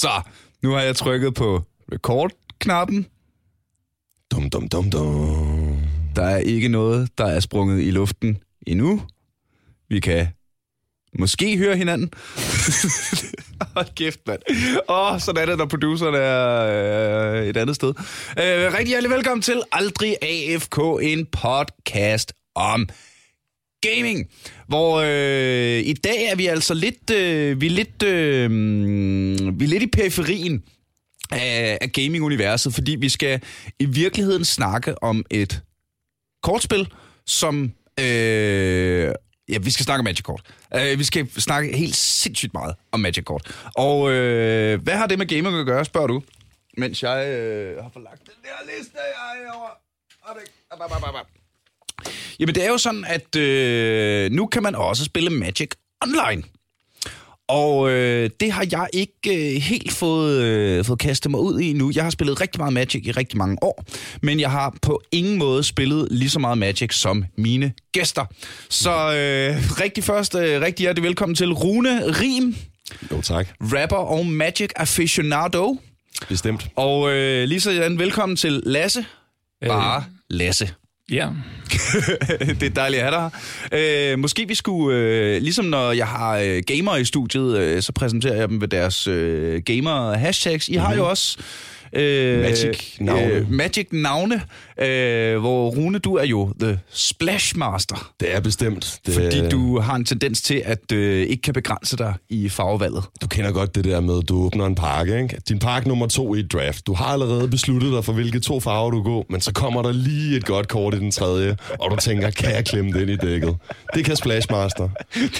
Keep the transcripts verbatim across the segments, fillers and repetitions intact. Så, nu har jeg trykket på record-knappen. Dum, dum, dum, dum. Der er ikke noget, der er sprunget i luften endnu. Vi kan måske høre hinanden. Hold kæft, mand. Åh, oh, sådan er det, når produceren er øh, et andet sted. Øh, rigtig hjertelig velkommen til Aldrig A F K, en podcast om gaming, hvor øh, i dag er vi altså lidt, øh, vi er lidt, øh, vi er lidt i periferien af, af gaming-universet, fordi vi skal i virkeligheden snakke om et kortspil, som, øh, ja, vi skal snakke om Magic-kort. Øh, vi skal snakke helt sindssygt meget om Magic-kort. Og øh, hvad har det med gaming at gøre, spørger du, mens jeg øh, har forlagt den der liste, jeg er over. Jamen, det er jo sådan, at øh, nu kan man også spille Magic Online. Og øh, det har jeg ikke øh, helt fået, øh, fået kastet mig ud i endnu. Jeg har spillet rigtig meget Magic i rigtig mange år, men jeg har på ingen måde spillet lige så meget Magic som mine gæster. Så øh, rigtig først, øh, rigtig hjertelig velkommen til Rune Riem. Jo, tak. Rapper og Magic aficionado. Bestemt. Og øh, lige sådan, velkommen til Lasse. Bare øh. Lasse. Ja. Yeah. Det er dejligt at have dig her. Øh, måske vi skulle, øh, ligesom når jeg har øh, gamer i studiet, øh, så præsenterer jeg dem ved deres øh, gamer-hashtags. I mm-hmm. har jo også øh, Magic-navne, øh, Magic-navne øh, hvor Rune, du er jo The Splash Master. Det er bestemt. Det... Fordi du har en tendens til, at øh, ikke kan begrænse dig i farvevalget. Du kender godt det der med, at du åbner en pakke, ikke? Din pakke nummer to i draft. Du har allerede besluttet dig for, hvilke to farver du går, men så kommer der lige et godt kort i den tredje, og du tænker, kan jeg klemme det ind i dækket? Det kan Splash Master.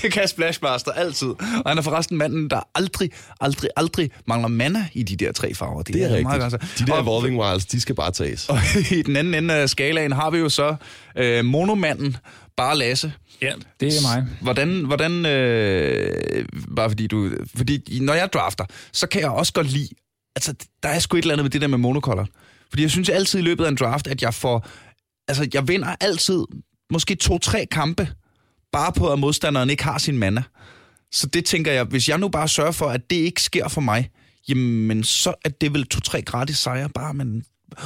Det kan Splash Master altid. Og han er forresten manden, der aldrig, aldrig, aldrig mangler mana i de der tre farver. Det, det er, er rigtigt. Meget, de der og, Evolving Wilds, de skal bare tages. Og i den anden ende af skalaen har vi jo så øh, monomanden, bare Lasse. Ja, det er mig. Hvordan, hvordan øh, bare fordi du, fordi når jeg drafter, så kan jeg også godt lide, altså der er sgu et eller andet med det der med monocolor. Fordi jeg synes altid i løbet af en draft, at jeg får, altså jeg vinder altid måske to-tre kampe, bare på at modstanderen ikke har sin mana. Så det tænker jeg, hvis jeg nu bare sørger for, at det ikke sker for mig, jamen så er det vel to-tre gratis sejre bare, men...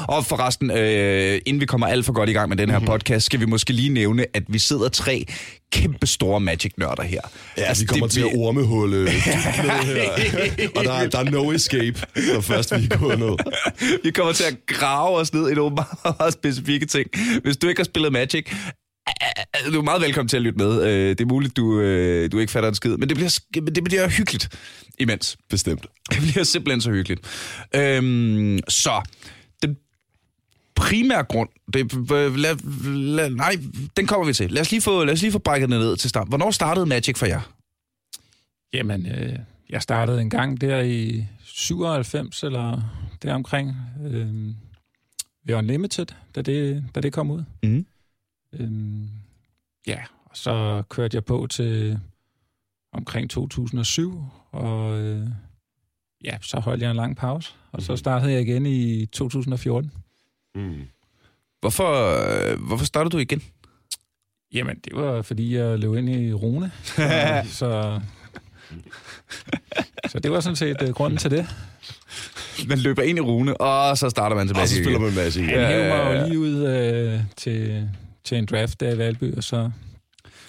Og forresten, øh, inden vi kommer alt for godt i gang med den her mm-hmm. podcast, skal vi måske lige nævne, at vi sidder tre kæmpe store Magic-nørder her. Ja, altså, vi kommer det, til at ormehulle her. Og der, der er no escape, når først vi går ned. Vi kommer til at grave os ned i nogle meget, meget specifikke ting. Hvis du ikke har spillet Magic, du er meget velkommen til at lytte med. Det er muligt, du, du ikke fatter en skid, men det bliver, det bliver hyggeligt imens. Bestemt. Det bliver simpelthen så hyggeligt. Øhm, så... primær grund, det, la, la, nej, den kommer vi til. Lad os lige få, lad os lige få brækket den ned til start. Hvornår startede Magic for jer? Jamen, øh, jeg startede en gang der i syvoghalvfems eller deromkring øh, ved Unlimited, da det, da det kom ud. Mm. Øh, ja, og så kørte jeg på til omkring to tusind og syv, og øh, ja, så holdt jeg en lang pause, og så startede jeg igen i to tusind og fjorten. Mm. Hvorfor, hvorfor startede du igen? Jamen, det var, fordi jeg løb ind i Rune. så, så, så det var sådan set uh, grunden til det. Man løber ind i Rune, og så starter man tilbage. Og så spiller man masse. Han hævde mig jo lige ud øh, til, til en draft der i Valby, og så,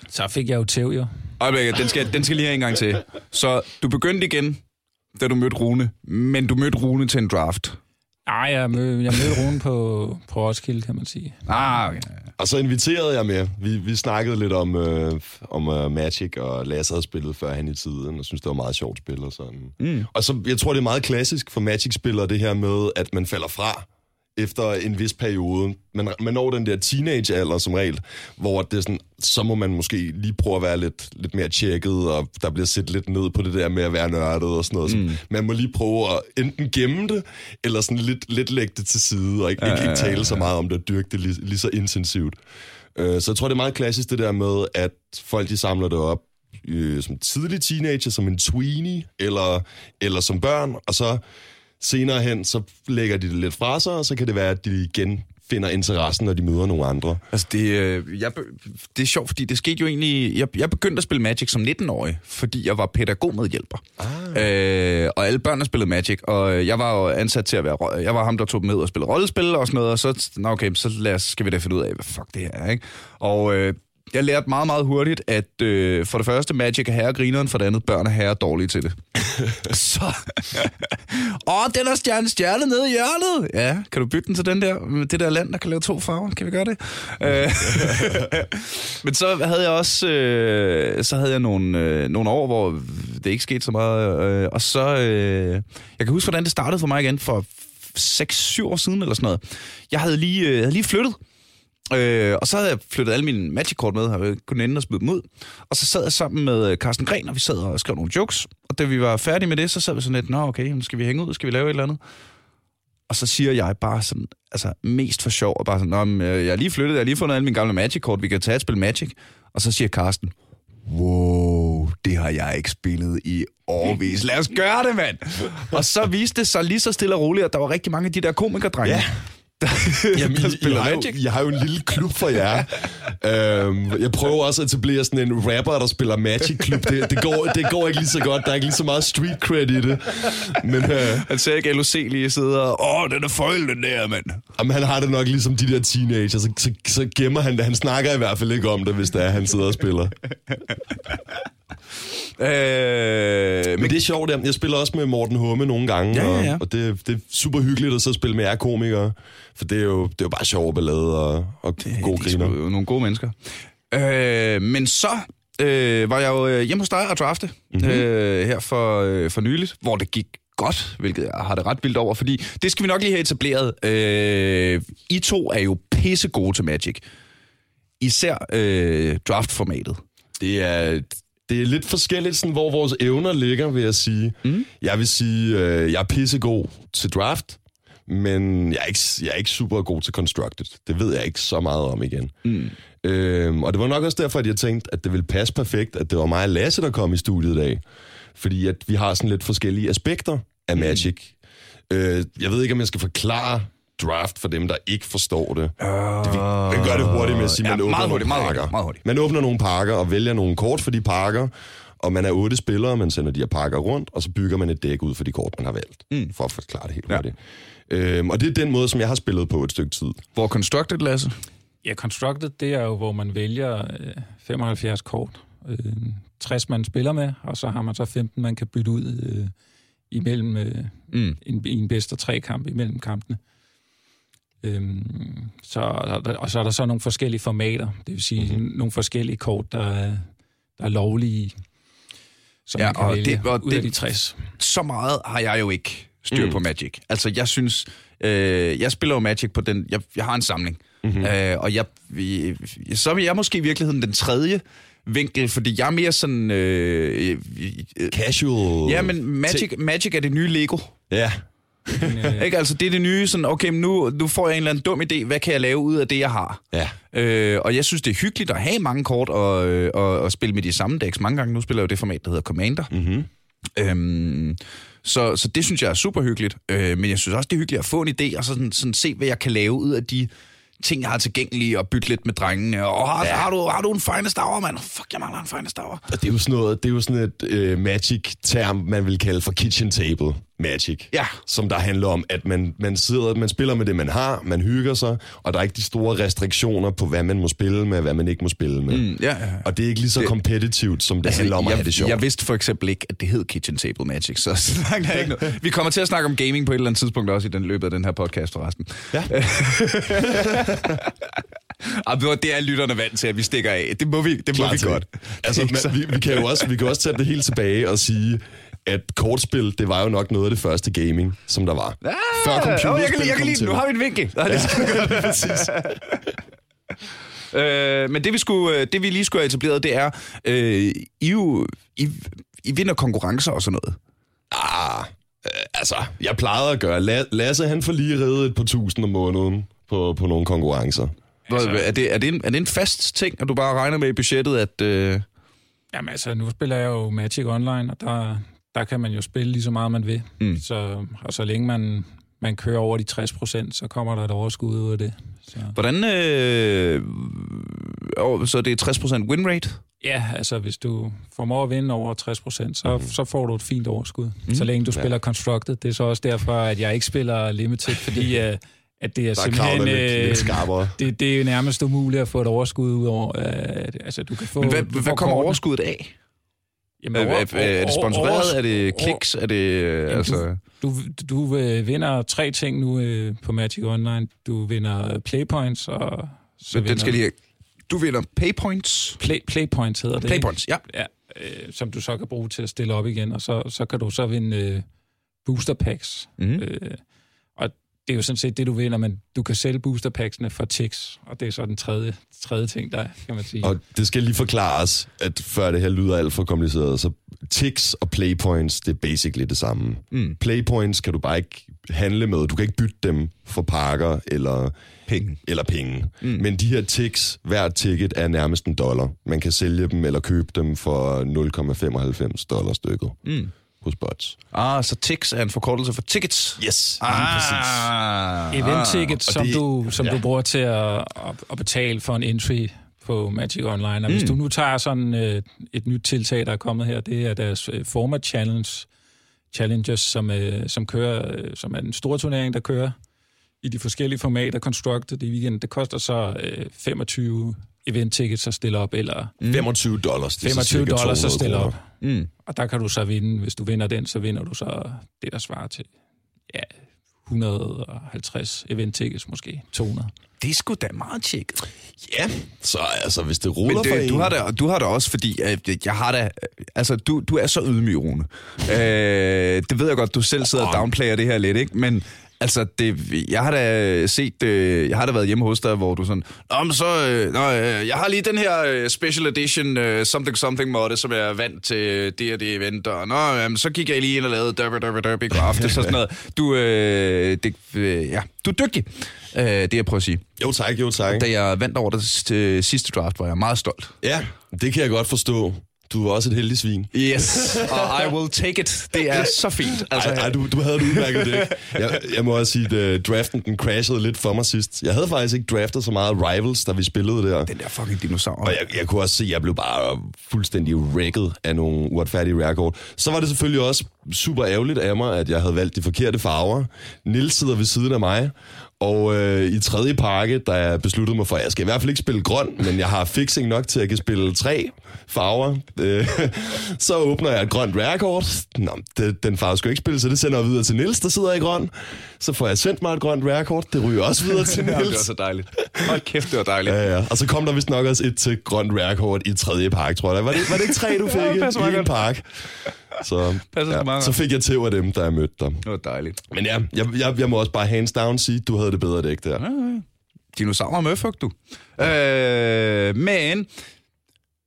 så fik jeg jo tæv, jo. Øjeblik, den skal, den skal lige have en gang til. Så du begyndte igen, da du mødte Rune, men du mødte Rune til en draft. Nej, jeg mødte mød Rune på, på Roskilde, kan man sige. Ah, okay. Og så inviterede jeg med. Vi, vi snakkede lidt om, øh, om uh, Magic, og Lasse havde spillet før han i tiden, og synes det var meget sjovt spil og sådan. Mm. Og så, jeg tror, det er meget klassisk for Magic-spillere, det her med, at man falder fra efter en vis periode. Man, man når den der teenage-alder som regel, hvor det er sådan, så må man måske lige prøve at være lidt, lidt mere tjekket, og der bliver set lidt ned på det der med at være nørdet og sådan noget. Mm. Så man må lige prøve at enten gemme det, eller sådan lidt, lidt lægge det til side, og ikke, ja, ikke, ikke tale ja, ja, ja. så meget om det, og dyrke det lige, lige så intensivt. Uh, så jeg tror, det er meget klassisk det der med, at folk de samler det op uh, som tidlig teenager, som en tweenie, eller, eller som børn, og så senere hen, så lægger de det lidt fra sig, og så kan det være, at de igen finder interessen, når de møder nogle andre. Altså, det, øh, jeg, det er sjovt, fordi det skete jo egentlig... Jeg, jeg begyndte at spille Magic som nitten-årig, fordi jeg var pædagogmedhjælper. Ah. Øh, og alle børnene spillede Magic, og jeg var jo ansat til at være... Jeg var ham, der tog dem med og spille rollespil og sådan noget, og så... Nå, okay, så lad os, skal vi da finde ud af, hvad fuck det her er, ikke? Og... Øh, Jeg lærte meget, meget hurtigt, at øh, for det første, Magic er herregrineren, for det andet, børn er herre dårlige til det. Så... Åh, den er stjerne, stjerne nede i hjørnet! Ja, kan du bytte den til den der, det der land, der kan lave to farver? Kan vi gøre det? Men så havde jeg også... Øh, så havde jeg nogle, øh, nogle år, hvor det ikke skete så meget. Øh, og så... Øh, jeg kan huske, hvordan det startede for mig igen for seks syv år siden, eller sådan noget. Jeg havde lige, øh, havde lige flyttet. Øh, og så havde jeg flyttet alle mine Magic-kort med, og jeg kunne ende og smide dem ud. Og så sad jeg sammen med Carsten Gren, og vi sad og skrev nogle jokes. Og da vi var færdige med det, så sad vi sådan lidt, nå okay, nu skal vi hænge ud, skal vi lave et eller andet? Og så siger jeg bare sådan, altså mest for sjov, og bare sådan, nå, men, jeg er lige flyttet, jeg har lige fundet alle mine gamle Magic-kort, vi kan tage et spil Magic. Og så siger Carsten, wow, det har jeg ikke spillet i årevis. Lad os gøre det, mand! Og så viste det sig lige så stille og roligt, at der var rigtig mange af de der komikerdrenge. Ja. Jamen, I, I, har jo, I har jo en lille klub for jer. øhm, jeg prøver også at etablere sådan en rapper, der spiller Magic-klub. Det, det, går, det går ikke lige så godt. Der er ikke lige så meget street cred i det. Men, øh, han ser ikke L O C lige sidder og... Åh, den er foil, den der, mand. Jamen, han har det nok ligesom de der teenager. Så, så, så gemmer han det. Han snakker i hvert fald ikke om det, hvis det er, han sidder og spiller. Øh, men, men det er sjovt, jeg spiller også med Morten Homme nogle gange, ja, ja, ja. Og, og det, det er super hyggeligt at så spille med jer komikere, for det er jo, det er jo bare sjove ballade og, og det, gode griner. Det er jo nogle gode mennesker. Øh, men så øh, var jeg jo hjemme hos dig og drafte mm-hmm. øh, her for, øh, for nyligt, hvor det gik godt, hvilket jeg har det ret vildt over, fordi det skal vi nok lige have etableret. Øh, I to er jo pisse gode til Magic. Især øh, draftformatet. Det er... Det er lidt forskelligt, sådan, hvor vores evner ligger, vil jeg sige. Mm. Jeg vil sige, øh, jeg er pissegod til draft, men jeg er, ikke, jeg er ikke super god til Constructed. Det ved jeg ikke så meget om igen. Mm. Øhm, og det var nok også derfor, at jeg tænkte, at det ville passe perfekt, at det var mig og Lasse, der kom i studiet i dag. Fordi at vi har sådan lidt forskellige aspekter af Magic. Mm. Øh, jeg ved ikke, om jeg skal forklare draft for dem, der ikke forstår det. Uh, det gør det hurtigt med at sige, ja, man åbner meget hurtigt, nogle pakker. Meget hurtigt, meget hurtigt. Man åbner nogle pakker og vælger nogle kort for de pakker, og man er otte spillere, man sender de her pakker rundt, og så bygger man et dæk ud for de kort, man har valgt, mm. for at forklare det helt hurtigt. Ja. Øhm, og det er den måde, som jeg har spillet på et stykke tid. Hvor er Constructed, Lasse? Ja, Constructed, det er jo, hvor man vælger femoghalvfjerds kort, øh, tres man spiller med, og så har man så femten, man kan bytte ud øh, imellem øh, mm. en, en bedst og tre kamp imellem kampene. Øhm, så, og så er der så nogle forskellige formater, det vil sige mm-hmm. nogle forskellige kort, der er, der er lovlige, som ja, man kan og vælge det, og ud det, af de tres. Så meget har jeg jo ikke styr mm. på Magic. Altså jeg synes, øh, jeg spiller jo Magic på den, jeg, jeg har en samling, mm-hmm. øh, og jeg, så er jeg måske i virkeligheden den tredje vinkel, fordi jeg er mere sådan... Øh, øh, Casual. Ja, men Magic, t- Magic er det nye Lego. Ja. Ikke? Altså det er det nye, sådan, okay, nu, nu får jeg en eller anden dum idé, hvad kan jeg lave ud af det, jeg har? Ja. Øh, og jeg synes, det er hyggeligt at have mange kort og, og, og spille med de samme decks. Mange gange nu spiller jeg jo det format, der hedder Commander. Mm-hmm. Øhm, så, så det synes jeg er super hyggeligt. Øh, men jeg synes også, det er hyggeligt at få en idé, og så sådan, sådan se, hvad jeg kan lave ud af de ting, jeg har tilgængelige, og bytte lidt med drengene. Og har, ja. har, du, har du en finest hour, mand? Fuck, jeg mangler en finest hour. Og det er jo sådan, noget, det er jo sådan et øh, Magic-term, man vil kalde for kitchen table magic. Ja. Som der handler om, at man, man, sidder, man spiller med det, man har, man hygger sig, og der er ikke de store restriktioner på, hvad man må spille med, hvad man ikke må spille med. Mm, ja, ja. Og det er ikke lige så kompetitivt, som det altså, handler om at jeg, have det sjovt. Jeg vidste for eksempel ikke, at det hed kitchen table magic, så snakker jeg ikke noget. Vi kommer til at snakke om gaming på et eller andet tidspunkt også i den løbet af den her podcast forresten. Ja. Det er lytterne vant til, at vi stikker af. Det må vi, det må vi godt. Altså, man, vi, vi, kan jo også, vi kan også tage det hele tilbage og sige, at kortspil, det var jo nok noget af det første gaming, som der var. Ah, før computerspil oh, jeg kan, jeg kan lide, nu har vi en vinkel. Ja, det skal gøre det, præcis. øh, men det vi, skulle, det, vi lige skulle have etableret, det er, øh, I, jo, I, I vinder konkurrencer og sådan noget. Ah, øh, altså, jeg plejede at gøre. Lasse, han får lige reddet et par tusind om måneden på, på nogle konkurrencer. Altså, er, det, er, det en, er det en fast ting, at du bare regner med i budgettet, at... Øh... Jamen altså, nu spiller jeg jo Magic Online, og der, der kan man jo spille lige så meget, man vil. Mm. Så, og så længe man, man kører over de tres procent, så kommer der et overskud ud af det. Så. Hvordan... Øh, så det er tres procent win rate? Ja, altså hvis du formår at vinde over tres procent, så, okay. så får du et fint overskud, mm. så længe du spiller ja. Constructed. Det er så også derfor, at jeg ikke spiller Limited, fordi... Øh, at det er, er simpelthen krav, er lidt, lidt det, det er nærmest umuligt at få et overskud ud over. Øh, altså du kan få. Men hvad, hvad kommer korten. Overskuddet af? Jamen, over, er, er, er det sponsoreret? Over, er det kliks? Er det jamen, altså? Du, du, du vinder tre ting nu øh, på Magic Online. Du vinder playpoints og. Så den skal lige. Du vinder paypoints. Play, playpoints hedder det. Playpoints, ja. ja øh, som du så kan bruge til at stille op igen, og så så kan du så vinde øh, booster packs. Mm. Øh, og det er jo sådan set det, du vinder, men du kan sælge boosterpacksene for tics, og det er så den tredje, tredje ting, der kan man sige. Og det skal lige forklares, at før det her lyder alt for kompliceret, så tics og playpoints, det er basically det samme. Mm. Playpoints kan du bare ikke handle med, du kan ikke bytte dem for pakker eller penge. Eller penge. Mm. Men de her tics, hver ticket er nærmest en dollar. Man kan sælge dem eller købe dem for nul komma femoghalvfems dollar stykket. Mm. Spots. Ah, så tics er en forkortelse for tickets. Yes. Ah, ah præcis. Event tickets, ah, som, det, du, som ja. du bruger til at, at betale for en entry på Magic Online. Og mm. hvis du nu tager sådan øh, et nyt tiltag, der er kommet her, det er deres øh, format challenge, challenges, som, øh, som, kører, øh, som er en stor turnering, der kører i de forskellige formater, Constructed i weekenden. Det koster så øh, femogtyve event tickets at stille op, eller... Mm. femogtyve dollars. femogtyve dollars at stille op. Mm. Og der kan du så vinde. Hvis du vinder den, så vinder du så det, der svarer til ja, et hundrede og halvtreds event tickets, måske to hundrede. Det er sgu da meget tjekket. Ja, så altså, hvis det ruller det, for en... Du har da, du har da også, fordi jeg har da... Altså, du, du er så ydmyg, Rune. øh, det ved jeg godt, du selv sidder og downplayer det her lidt, ikke? Men... Altså, det, jeg har da set, øh, jeg har da været hjemme hos dig, hvor du sådan, nå, men så, øh, nå, øh, jeg har lige den her øh, special edition øh, something something modde, som jeg vandt til det og det event, og nå, øh, så gik jeg lige ind og lavede derby, derby, derby, graft, så sådan noget. Du, øh, det, øh, ja, du er dygtig, øh, det jeg prøver at sige. Jo tak, jo tak. Da jeg vandt over det sidste, sidste draft, var jeg meget stolt. Ja, det kan jeg godt forstå. Du er også et heldig svin. Yes, og I will take it. Det er så fint. Altså, ej, ej, du, du havde det udmærket det. Jeg, jeg må også sige, at uh, draften den crashede lidt for mig sidst. Jeg havde faktisk ikke draftet så meget Rivals, da vi spillede der. Den der fucking dinosaur. Og jeg, jeg kunne også se, at jeg blev bare fuldstændig wrecket af nogle uretfærdige rekord. Så var det selvfølgelig også super ærgerligt af mig, at jeg havde valgt de forkerte farver. Nils sidder ved siden af mig. Og øh, i tredje pakke, der jeg besluttede mig for, at jeg skal i hvert fald ikke spille grøn, men jeg har fixing nok til, at jeg kan spille tre farver. Øh, så åbner jeg et grønt rarekort. Nå, det, den farve skal jeg ikke spille, så det sender jeg videre til Nils, der sidder i grøn. Så får jeg sendt mig et grønt rarekort. Det ryger også videre til Nils. Det var så dejligt. Hold kæft, det var dejligt. Ja, ja. Og så kom der vist nok også et til grønt rarekort i tredje pakke, tror jeg. Var det, var det ikke tre, du fik ja, i en pakke? Så, ja, så fik jeg til af dem, der jeg mødte dig. Det var dejligt. Men ja, jeg, jeg, jeg må også bare hands down sige, du havde det bedre dæk der. Ja, ja. Dinosaurer mødfugt, du. Ja. Øh, men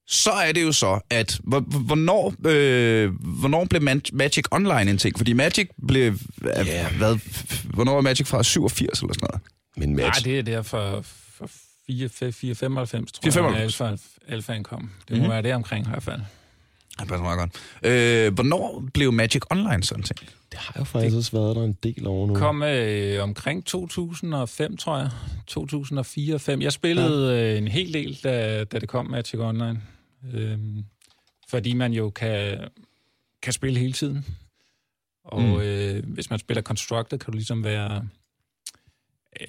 så er det jo så, at hvornår, øh, hvornår blev Magic Online en ting? Fordi Magic blev... Øh, yeah. hvad, hvornår var Magic fra? syvogfirs eller sådan noget? Men Magic... Nej, det er der for... for fire, fire, fire, femoghalvfems, tror fire, femoghalvfems. Jeg, at alfaen kom. Det må mm. være det omkring i hvert fald. Det passer meget godt. Øh, hvornår blev Magic Online sådan ting? Det har jo faktisk det... også været der en del over nu. Kom øh, omkring to tusind og fem, tror jeg. to tusind og fire til fem. Jeg spillede ja. øh, en hel del, da, da det kom Magic Online. Øh, fordi man jo kan, kan spille hele tiden. Og mm. øh, hvis man spiller Constructed, kan du ligesom være... Øh,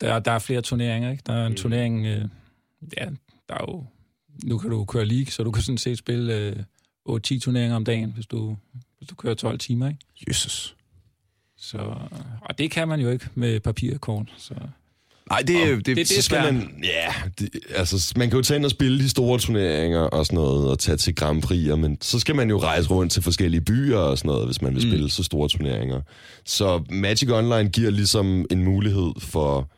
der, der er flere turneringer, ikke? Der er en turnering... Øh, ja, der er jo... Nu kan du køre league, så du kan sådan set spille... Øh, otte til ti turneringer om dagen, hvis du, hvis du kører tolv timer, ikke? Jesus. Så, og det kan man jo ikke med papirkorn, så... Nej, det er det, det, det man, ja, det, altså man kan jo tage ind og spille de store turneringer og sådan noget, og tage til Grand Prix, men så skal man jo rejse rundt til forskellige byer og sådan noget, hvis man vil spille mm. så store turneringer. Så Magic Online giver ligesom en mulighed for...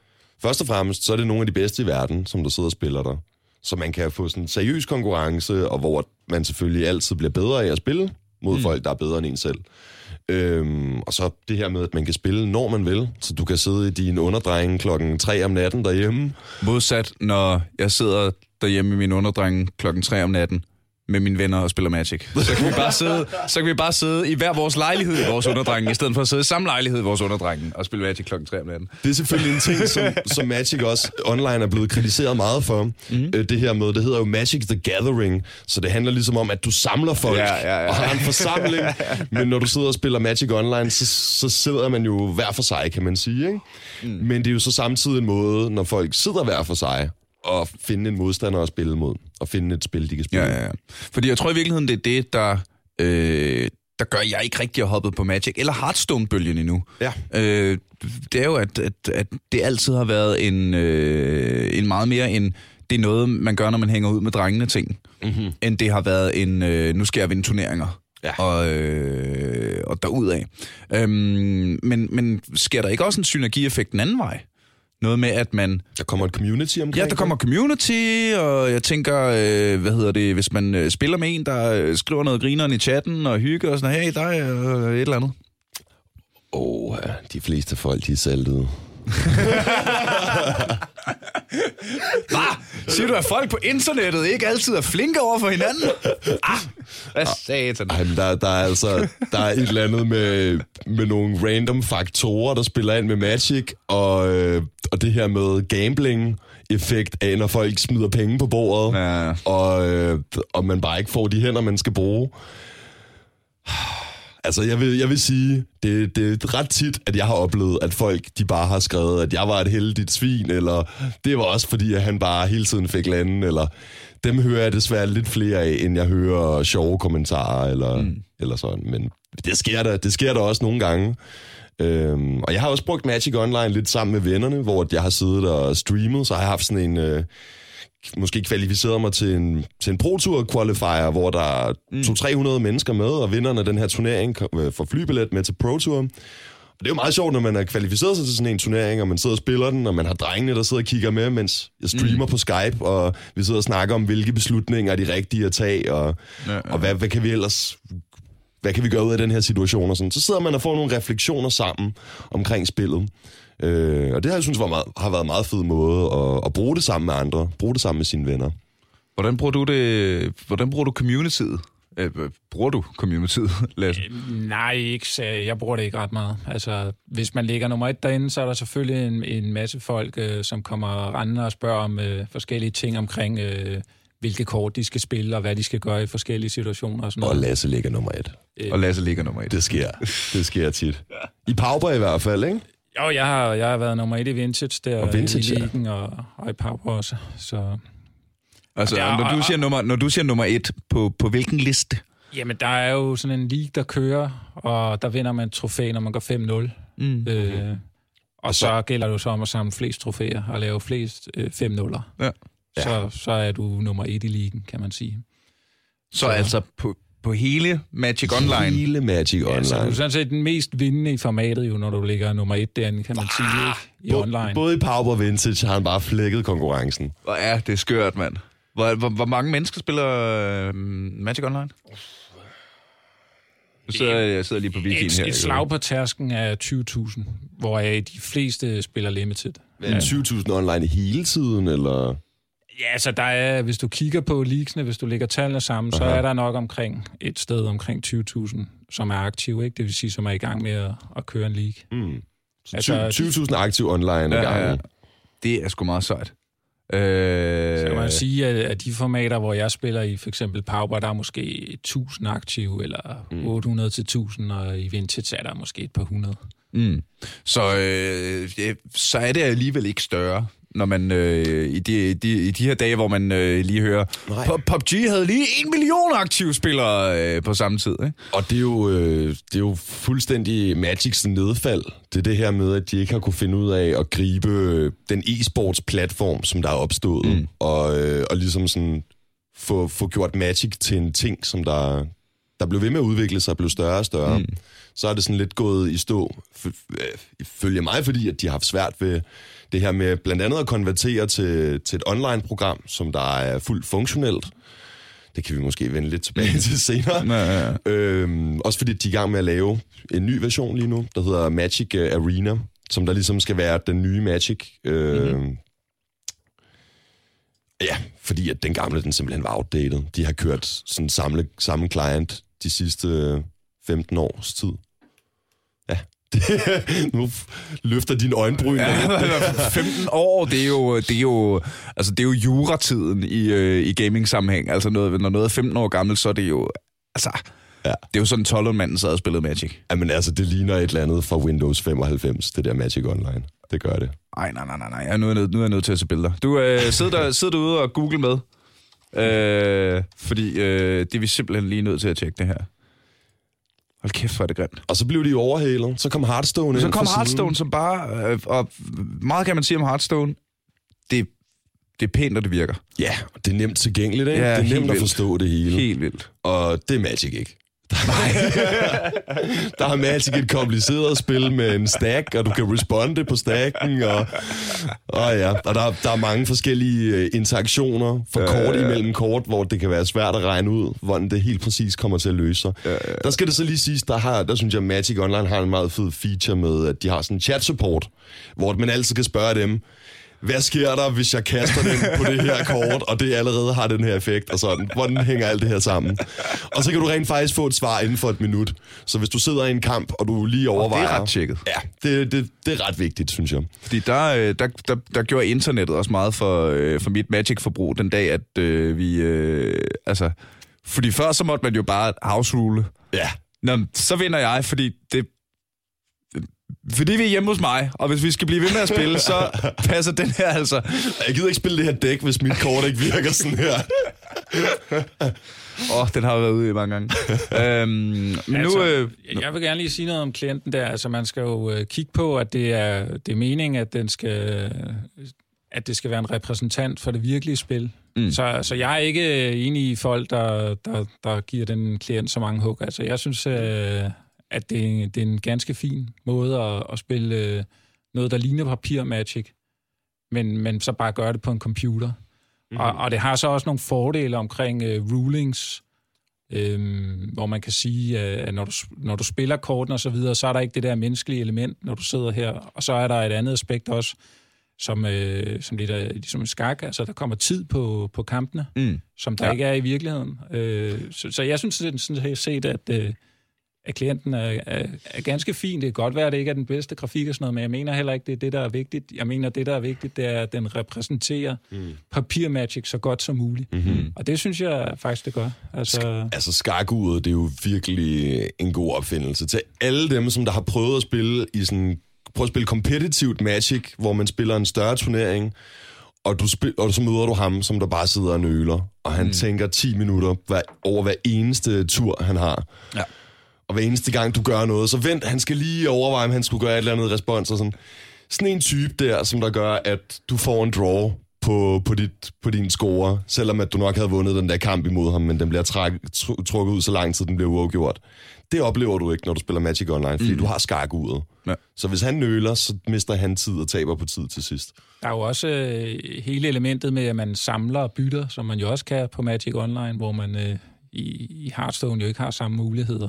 Først og fremmest, så er det nogle af de bedste i verden, som der sidder og spiller der. Så man kan få sådan en seriøs konkurrence, og hvor man selvfølgelig altid bliver bedre af at spille mod mm. folk, der er bedre end en selv. Øhm, og så det her med, at man kan spille, når man vil. Så du kan sidde i din underdrenge klokken tre om natten derhjemme. Modsat, når jeg sidder derhjemme i min underdrenge klokken tre om natten med mine venner og spiller Magic. Så kan vi bare sidde, så kan vi bare sidde i hver vores lejlighed i vores underdrenge, i stedet for at sidde i samme lejlighed i vores underdrenge og spille Magic klokken tre om natten. Det er selvfølgelig en ting, som, som Magic også online er blevet kritiseret meget for. Mm-hmm. Det her med, det hedder jo Magic the Gathering, så det handler ligesom om, at du samler folk ja, ja, ja. og har en forsamling. Men når du sidder og spiller Magic online, så, så sidder man jo hver for sig, kan man sige. Ikke? Mm. Men det er jo så samtidig en måde, når folk sidder hver for sig, og finde en modstander at spille mod, og finde et spil, de kan spille. Ja, ja. Fordi jeg tror i virkeligheden, det er det, der, øh, der gør, jeg ikke rigtig har hoppet på Magic, eller Hearthstone-bølgen endnu. Ja. Øh, det er jo, at, at, at det altid har været en, øh, en meget mere en, det er noget, man gør, når man hænger ud med drengene ting, mm-hmm. end det har været en, øh, nu skal jeg vinde turneringer. Ja. Og, øh, og derudad. Øhm, men, men sker der ikke også en synergieffekt den anden vej? Noget med, at man... Der kommer et community omkring. Ja, der kommer community, og jeg tænker, øh, hvad hedder det, hvis man øh, spiller med en, der øh, skriver noget grineren i chatten og hygger og sådan, hey, dig, øh, et eller andet. Åh, oh, de fleste folk, de er saltede. Hvad? Siger du, at folk på internettet ikke altid er flinke over for hinanden? Ah, hvad satan. Ej, men der, der er altså der er et eller andet med, med nogle random faktorer, der spiller ind med Magic, og, og det her med gambling-effekt af, når folk smider penge på bordet, ja. og, og man bare ikke får de hænder, man skal bruge. Altså, jeg vil, jeg vil sige, det, det er ret tit, at jeg har oplevet, at folk de bare har skrevet, at jeg var et heldigt svin, eller det var også fordi, at han bare hele tiden fik landen, eller dem hører jeg desværre lidt flere af, end jeg hører sjove kommentarer, eller, mm. eller sådan. Men det sker der, det sker der også nogle gange. Øhm, og jeg har også brugt Magic Online lidt sammen med vennerne, hvor jeg har siddet og streamet, så har jeg haft sådan en... Øh, måske kvalificeret mig til en, til en Pro Tour qualifier, hvor der er to til tre hundrede mm. mennesker med, og vinderne af den her turnering får flybillet med til Pro Tour. Og det er jo meget sjovt, når man har kvalificeret sig til sådan en turnering, og man sidder og spiller den, og man har drengene, der sidder og kigger med, mens jeg streamer mm. på Skype, og vi sidder og snakker om, hvilke beslutninger er de rigtige at tage, og, ja, ja. og hvad, hvad kan vi ellers... Hvad kan vi gøre ud af den her situation og sådan. Så sidder man og får nogle refleksioner sammen omkring spillet. Øh, og det har jeg synes var meget, har været en meget fed måde at, at bruge det sammen med andre, bruge det sammen med sine venner. Hvordan bruger du det? Hvordan bruger du communityet? Øh, bruger du communityet, Lasse? Øh, nej, ikke. Jeg bruger det ikke ret meget. Altså, hvis man ligger nummer et derinde, så er der selvfølgelig en, en masse folk, øh, som kommer rendende og spørger om øh, forskellige ting omkring. Øh, hvilke kort de skal spille, og hvad de skal gøre i forskellige situationer og sådan noget. Og Lasse ligger nummer et. Øh. Og Lasse ligger nummer et. Det sker. Det sker tit. I Pauper i hvert fald, ikke? Jo, jeg har, jeg har været nummer et i Vintage der. Og Vintage, i ligen, ja. og, og i Pauper også. Så... Altså, og der, når, du siger nummer, når du siger nummer et, på, på hvilken liste? Jamen, der er jo sådan en league, der kører, og der vinder man et trofæ, når man går fem nul. Mm. Øh, og så gælder det jo så om at samle flest trofæer, og lave flest øh, fem nuller. Ja. Ja. Så, så er du nummer et i ligaen, kan man sige. Så, så altså på, på hele Magic Online? Hele Magic Online. Ja, så er du sådan set den mest vindende i formatet, jo, når du ligger nummer et derinde, kan man ah, sige, i bo- online. Både i Pauper og Vintage har han bare flækket konkurrencen. Hvor er det skørt, mand. Hvor, hvor, hvor mange mennesker spiller øh, Magic Online? Du sidder, jeg sidder lige på Wikien her. Et slag på tærsken er tyve tusind, hvoraf de fleste spiller Limited. Men tyve tusind online hele tiden, eller...? Ja, så der er, hvis du kigger på leaksene, hvis du lægger tallene sammen, så aha. er der nok omkring et sted omkring tyve tusind, som er aktive, ikke? Det vil sige, som er i gang med at, at køre en league. Mm. Så altså, tyve tusind aktive online ja, er gangen. Ja. Det er sgu meget sejt. Øh... Så kan man sige, at, at de formater, hvor jeg spiller i for eksempel Pauper, der er måske tusind aktive, eller otte hundrede til tusind, og i Vintage er der måske et par hundrede. Mm. Så, øh, ja, så er det alligevel ikke større. Når man øh, i, de, de, i de her dage, hvor man øh, lige hører, P U B G havde lige en million aktive spillere øh, på samme tid. Ikke? Og det er, jo, øh, det er jo fuldstændig Magics nedfald. Det er det her med, at de ikke har kunne finde ud af at gribe den e-sports-platform, som der er opstået, mm. og, øh, og ligesom sådan få, få gjort Magic til en ting, som der, der blev ved med at udvikle sig og blev større og større. Mm. Så er det sådan lidt gået i stå, følger mig, fordi at de har haft svært ved... Det her med blandt andet at konvertere til, til et online-program, som der er fuldt funktionelt. Det kan vi måske vende lidt tilbage til senere. Nå, ja, ja. Øhm, også fordi de er i gang med at lave en ny version lige nu, der hedder Magic Arena, som der ligesom skal være den nye Magic. Øh, mm-hmm. Ja, fordi at den gamle, den simpelthen var outdated. De har kørt sådan samle, samme client de sidste femten års tid. Ja. Det, nu løfter dine øjenbryn. Ja, femten år, det er jo det er jo altså det er jo juratiden i i gaming sammenhæng. Altså noget, når noget er femten år gammelt, så er det jo altså ja. Det er jo sådan tolv-årig-manden sad og spillede Magic. Jamen altså det ligner et eller andet fra Windows femoghalvfems, det der Magic Online. Det gør det. Nej, nej, nej, nej. Jeg er nu er nu er nødt til at se billeder. Du øh, sidder der sidder derude og google med. Øh, fordi øh, det er vi simpelthen lige nødt til at tjekke det her. Hold kæft, hvor er det grimt. Og så blev de overhalet. Så kom Hearthstone ind. Så kom Hearthstone, som bare... Øh, og meget kan man sige om Hearthstone. Det, det er pænt, og det virker. Ja, det er nemt tilgængeligt, ikke? Ja, det er nemt vildt. At forstå det hele. Helt vildt. Og det er Magic ikke. Nej. Der er Magic et kompliceret spil med en stack, og du kan responde på stacken, og, og, ja. Og der, der er mange forskellige interaktioner for ja, kort ja, ja. Imellem kort, hvor det kan være svært at regne ud, hvordan det helt præcis kommer til at løse sig. Ja, ja, ja. Der skal det så lige siges, der, har, der synes jeg, Magic Online har en meget fed feature med, at de har sådan en chat-support, hvor man altid kan spørge dem, hvad sker der, hvis jeg kaster den på det her kort, og det allerede har den her effekt, og sådan, hvordan hænger alt det her sammen? Og så kan du rent faktisk få et svar inden for et minut. Så hvis du sidder i en kamp, og du lige overvejer... Og det er ret tjekket. Ja, det, det, det er ret vigtigt, synes jeg. Fordi der, der, der, der gjorde internettet også meget for, for mit Magic-forbrug den dag, at øh, vi... Øh, altså, fordi før så måtte man jo bare house-rule. Ja. Nå, så vinder jeg, fordi det... Fordi vi er hjemme hos mig, og hvis vi skal blive ved med at spille, så passer den her altså. Jeg gider ikke spille det her dæk, hvis mit kort ikke virker sådan her. Åh, oh, den har været ude i mange gange. øhm, men altså, nu, øh, jeg vil gerne lige sige noget om klienten der. Altså, man skal jo øh, kigge på, at det er, det er meningen, at den skal... at det skal være en repræsentant for det virkelige spil. Mm. Så, så jeg er ikke enig i folk, der, der, der giver den klient så mange hug. Altså, jeg synes... Øh, at det, det er en ganske fin måde at, at spille øh, noget, der ligner papir-magic, men, men så bare gøre det på en computer. Mm. Og, og det har så også nogle fordele omkring øh, rulings, øh, hvor man kan sige, øh, at når du, når du spiller korten og så videre, så er der ikke det der menneskelige element, når du sidder her. Og så er der et andet aspekt også, som, øh, som lidt af, ligesom en skak, altså der kommer tid på, på kampene, mm. som der ja. Ikke er i virkeligheden. Øh, så, så jeg synes sådan set set, at... Øh, at klienten er, er, er ganske fin. Det kan godt være, at det ikke er den bedste grafik og sådan noget, men jeg mener heller ikke, det er det, der er vigtigt. Jeg mener, det, der er vigtigt, det er, at den repræsenterer mm. papirmagic så godt som muligt. Mm-hmm. Og det synes jeg faktisk, det gør. Altså, Sk- altså skakuret, det er jo virkelig en god opfindelse. Til alle dem, som der har prøvet at spille i sådan... Prøv at spille competitivt magic, hvor man spiller en større turnering, og, du spil- og så møder du ham, som der bare sidder og nøler, og han mm. tænker ti minutter hver, over hver eneste tur, han har. Ja. Og hver eneste gang, du gør noget, så vent, han skal lige overveje, om han skulle gøre et eller andet respons og sådan. Sådan en type der, som der gør, at du får en draw på, på, dit, på din score, selvom at du nok havde vundet den der kamp imod ham, men den bliver træk, tr- trukket ud så lang tid, den bliver uafgjort. Det oplever du ikke, når du spiller Magic Online, fordi mm. du har skakuret. Ja. Så hvis han nøler, så mister han tid og taber på tid til sidst. Der er jo også øh, hele elementet med, at man samler og bytter, som man jo også kan på Magic Online, hvor man øh, i, i Hearthstone jo ikke har samme muligheder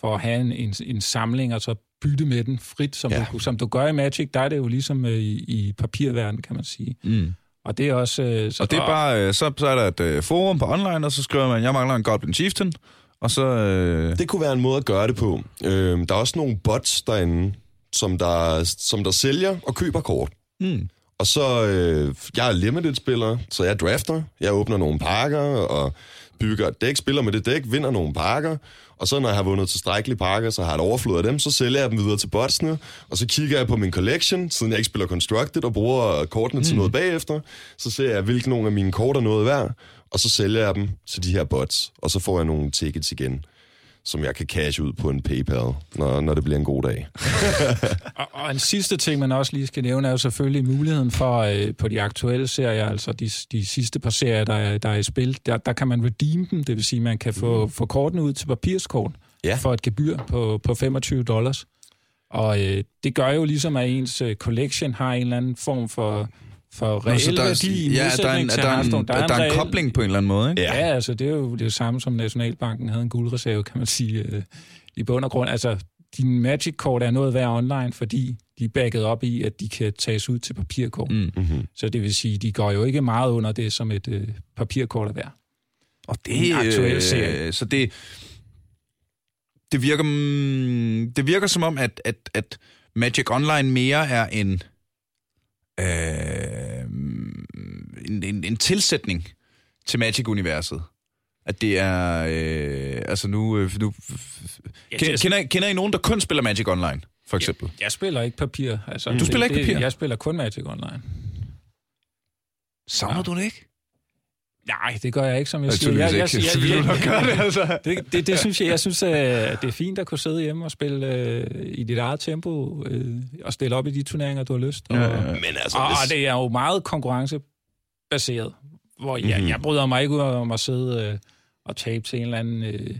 for at have en, en, en samling og så bytte med den frit, som, ja. du, som du gør i Magic. Der er det jo ligesom øh, i, i papirverdenen, kan man sige. Mm. Og det er også... Øh, så, og det er bare... Øh, så, så er der et øh, forum på online, og så skriver man, jeg mangler en Goblin Chieftain, og så... Øh... Det kunne være en måde at gøre det på. Øh, der er også nogle bots derinde, som der, som der sælger og køber kort. Mm. Og så... Øh, jeg er Limited-spiller, så jeg drafter. Jeg åbner nogle pakker, og... bygger et dæk, spiller med det dæk, vinder nogle pakker, og så når jeg har vundet tilstrækkelige pakker, så har jeg et overflod af dem, så sælger jeg dem videre til botsene, og så kigger jeg på min collection, siden jeg ikke spiller Constructed, og bruger kortene mm. til noget bagefter, så ser jeg, hvilke nogle af mine kort er noget værd, og så sælger jeg dem til de her bots, og så får jeg nogle tickets igen, som jeg kan cash ud på en PayPal, når, når det bliver en god dag. og, og en sidste ting, man også lige skal nævne, er jo selvfølgelig muligheden for, øh, på de aktuelle serier, altså de, de sidste par serier, der er, der er i spil, der, der kan man redeem dem, det vil sige, man kan få, få kortene ud til papirskort ja. For et gebyr på, på femogtyve dollars. Og øh, det gør jo ligesom, at ens øh, collection har en eller anden form for... for reelle værdi. Ja, der er en, der er en, der er en, der er en reel... kobling på en eller anden måde, ikke? Ja, ja altså det er jo det er samme som Nationalbanken havde en guldreserve, kan man sige, øh, i bund og grund. Altså din Magic-kort er noget værd online, fordi de er backet op i, at de kan tages ud til papirkort. Mm-hmm. Så det vil sige, de går jo ikke meget under det, som et øh, papirkort er værd. Og det er øh, så det det virker mm, det virker som om at at at Magic Online mere er en øh, en, en en tilsætning til Magic universet. At det er øh, altså nu nu ja, kender, kender kender I nogen der kun spiller Magic Online for eksempel? Jeg, jeg spiller ikke papir, altså. Du det, spiller ikke det, papir. Jeg spiller kun Magic Online. Savner ja. du det ikke? Nej, det gør jeg ikke, som jeg, jeg siger. Jeg, jeg, jeg, jeg, jeg, det, altså. det, det, det synes jeg. Jeg synes, at det er fint at kunne sidde hjemme og spille øh, i dit eget tempo øh, og stille op i de turneringer, du har lyst. Og, ja, ja, ja. Men altså, og, hvis... og det er jo meget konkurrencebaseret, hvor jeg, mm-hmm. jeg bryder mig ikke ud om at sidde øh, og tabe til en eller anden øh,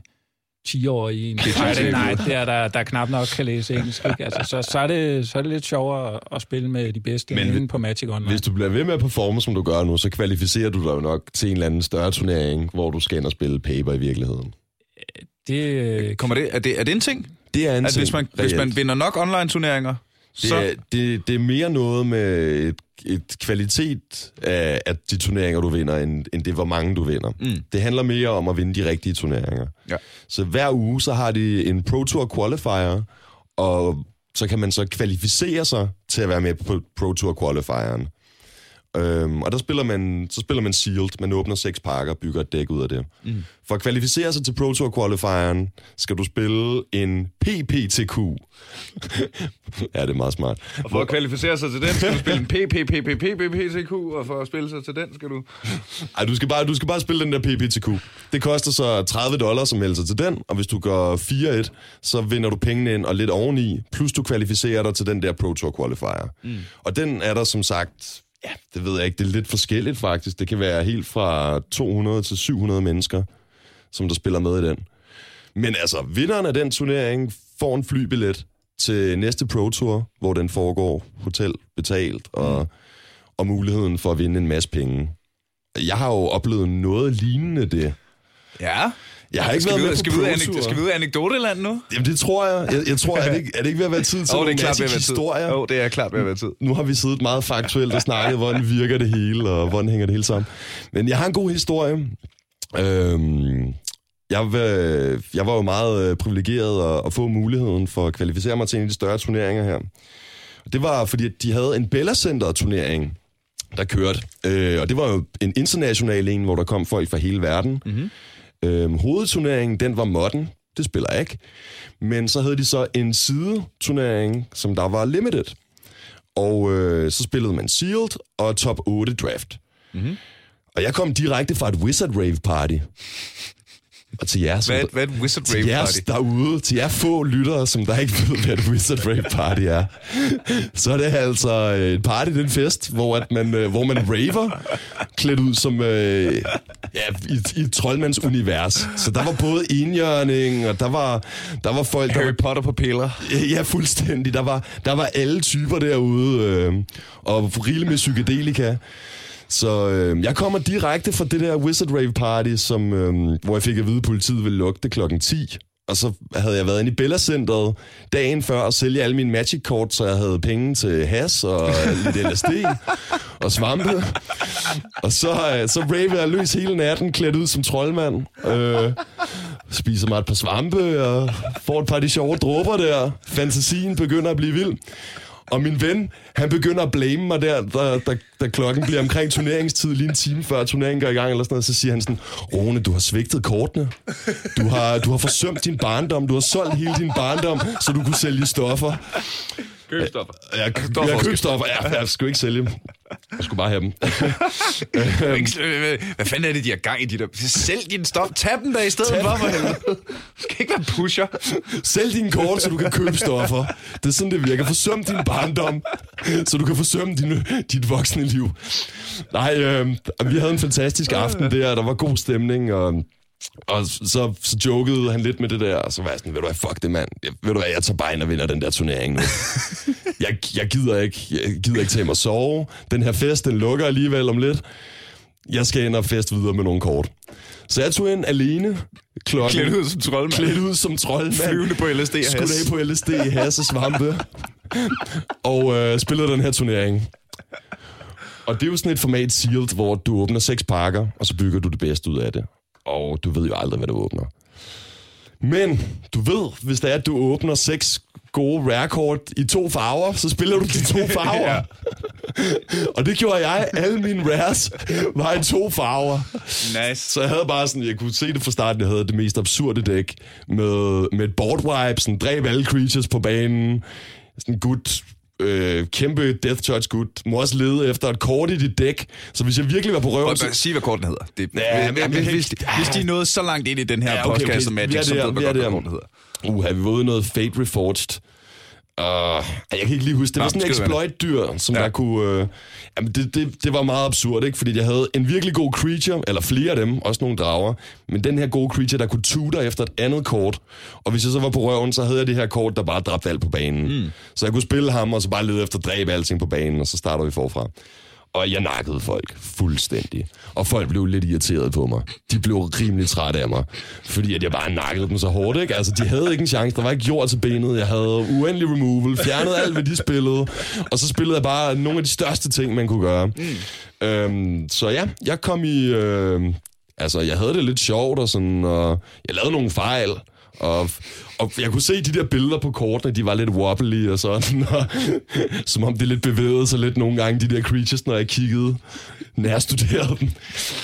ti-årig i en Friday Night, der, der, der knap nok kan læse engelsk. Altså, så, så, er det, så er det lidt sjovere at, at spille med de bedste men, inden på Magic Online. Hvis du bliver ved med at performe, som du gør nu, så kvalificerer du dig jo nok til en eller anden større turnering, hvor du skal ind og spille paper i virkeligheden. Det... Kommer det, er, det, er det en ting? Det er en at ting. Hvis man, hvis man vinder nok online-turneringer, det så... Er, det, det er mere noget med et, et kvalitet af at de turneringer, du vinder, end, end det, hvor mange du vinder. Mm. Det handler mere om at vinde de rigtige turneringer. Ja. Så hver uge, så har de en Pro Tour Qualifier, og så kan man så kvalificere sig til at være med på Pro Tour Qualifieren. Øhm, og der spiller man, så spiller man Sealed. Man åbner seks pakker og bygger et dæk ud af det. Mm. For at kvalificere sig til Pro Tour Qualifieren, skal du spille en P P T Q. Ja, det er meget smart. Og for at kvalificere sig til den, skal du spille en P P P P P P P T Q, og for at spille sig til den, skal du... Ej, du skal bare, du skal bare spille den der P P T Q. Det koster så tredive dollars at melde sig til den, og hvis du går fire et, så vinder du pengene ind og lidt oveni, plus du kvalificerer dig til den der Pro Tour Qualifier. Mm. Og den er der som sagt... Ja, det ved jeg ikke. Det er lidt forskelligt, faktisk. Det kan være helt fra to hundrede til syv hundrede mennesker, som der spiller med i den. Men altså, vinderen af den turnering får en flybillet til næste Pro Tour, hvor den foregår. Hotel betalt, og, mm. og muligheden for at vinde en masse penge. Jeg har jo oplevet noget lignende det. Ja. Jeg har ikke skal været vi, med på Pro Tour. Skal vi ud af anekdoteland nu? Jamen det tror jeg. Jeg, jeg tror, er det, ikke, er det ikke ved at være tid til oh, nogle Magic-historier? Jo, oh, det er klart ved at være tid. Nu har vi siddet meget faktuelt og snakket, hvordan virker det hele, og hvordan hænger det hele sammen. Men jeg har en god historie. Øhm, jeg, jeg var jo meget privilegeret at, at få muligheden for at kvalificere mig til en af de større turneringer her. Det var, fordi de havde en Bella Center-turnering, der kørte. Øh, og det var jo en international en, hvor der kom folk fra hele verden. Mm-hmm. Øhm, hovedturneringen, den var Morten. Det spiller jeg ikke. Men så havde de så en sideturnering, som der var Limited. Og øh, så spillede man Sealed og top otte Draft. Mm-hmm. Og jeg kom direkte fra et Wizard Rave Party. Og til jer, som hvad, der, hvad er et Wizard Rave jer, Party? Derude, til jer få lyttere, som der ikke ved, hvad et Wizard Rave Party er, så er det altså en party, det er en fest, hvor, at man, hvor man raver, klædt ud som øh, ja, i, i et troldmands univers. Så der var både enhjørning, og der var, der var folk... Harry der var, Potter på piller. Ja, fuldstændig. Der var, der var alle typer derude, øh, og rigeligt med psykedelika. Så øh, jeg kommer direkte fra det der Wizard Rave Party, som, øh, hvor jeg fik at vide, at politiet ville lukke det klokken ti. Og så havde jeg været inde i Bella-centret dagen før og sælge alle mine Magic-kort, så jeg havde penge til has og lidt L S D og svampe. Og så, øh, så ravede jeg løs hele natten, klædt ud som troldmand. Øh, spiser mig et par svampe og får et par af de sjove dråber der. Fantasien begynder at blive vild. Og min ven, han begynder at blame mig der, da, da, da klokken bliver omkring turneringstid, lige en time før turneringen går i gang, eller sådan noget, så siger han sådan, Rune, du har svigtet kortene. Du har, du har forsømt din barndom. Du har solgt hele din barndom, så du kunne sælge stoffer. Købstoffer. Ja, jeg, jeg, jeg købstoffer. Ja, jeg skulle ikke sælge dem. Jeg skulle bare have dem. Hvad fanden er det, de har gang i? De der? Sælg din stof. Tag dem der i stedet for mig. Du skal ikke være pusher. Sælg dine kort, så du kan købe stoffer. Det er sådan, det virker. Forsøm din barndom, så du kan forsømme din, dit voksne liv. Nej, øh, vi havde en fantastisk aften der. Der var god stemning, og... Og så, så jokede han lidt med det der, og så var jeg sådan, ved du hvad, fuck det mand, jeg, ved du hvad, jeg tager bare ind og vinder den der turnering nu. jeg, jeg, gider ikke, jeg gider ikke tage mig at sove, den her fest, den lukker alligevel om lidt. Jeg skal ind og fest videre med nogle kort. Så jeg tog ind alene, klokken... Klædt ud som troldmand. Klædt ud som troldmand. Flyvende på L S D i has. Skudt af på L S D i has og svampe. Og øh, spillede den her turnering. Og det er jo sådan et format Sealed, hvor du åbner seks pakker, og så bygger du det bedste ud af det. Og du ved jo aldrig, hvad du åbner. Men du ved, hvis det er, at du åbner seks gode rare kort i to farver, så spiller du de to farver. Ja. Og det gjorde jeg. Alle mine rares var i to farver. Nice. Så jeg havde bare sådan, jeg kunne se det fra starten, jeg havde det mest absurde dæk med, med et board wipe, sådan dræb alle creatures på banen, sådan en gut, øh, kæmpe death touch gut, må også lede efter et kort i dit dæk, så hvis jeg virkelig var på røven... Så... Sige, hvad korten hedder. Det, ja, hvis, hvis, hvis, hvis de nåede så langt ind i den her ja, okay, podcast okay, okay. Magic, der, så ved man godt, hvad korten hedder. Uh, har vi vundet noget Fate Reforged? Uh, jeg kan ikke lige huske. Det var sådan en exploit-dyr, som ja. Der kunne... Uh, jamen, det, det, det var meget absurd, ikke? Fordi jeg havde en virkelig god creature, eller flere af dem, også nogle drager, men den her gode creature, der kunne tutor efter et andet kort. Og hvis jeg så var på røven, så havde jeg det her kort, der bare dræbte alt på banen. Mm. Så jeg kunne spille ham, og så bare lede efter dræbe alting på banen, og så starter vi forfra. Og jeg nakkede folk fuldstændig. Og folk blev lidt irriteret på mig. De blev rimelig trætte af mig. Fordi at jeg bare nakkede dem så hårdt, ikke? Altså, de havde ikke en chance. Der var ikke jord til benet. Jeg havde uendelig removal. Fjernede alt, hvad de spillede. Og så spillede jeg bare nogle af de største ting, man kunne gøre. Mm. Øhm, så ja, jeg kom i... Øh, altså, jeg havde det lidt sjovt og sådan... Og jeg lavede nogle fejl. Og, og jeg kunne se de der billeder på kortene, de var lidt wobbly og sådan, og, som om det lidt bevægede sig lidt nogle gange, de der creatures, når jeg kiggede, nærstuderede dem.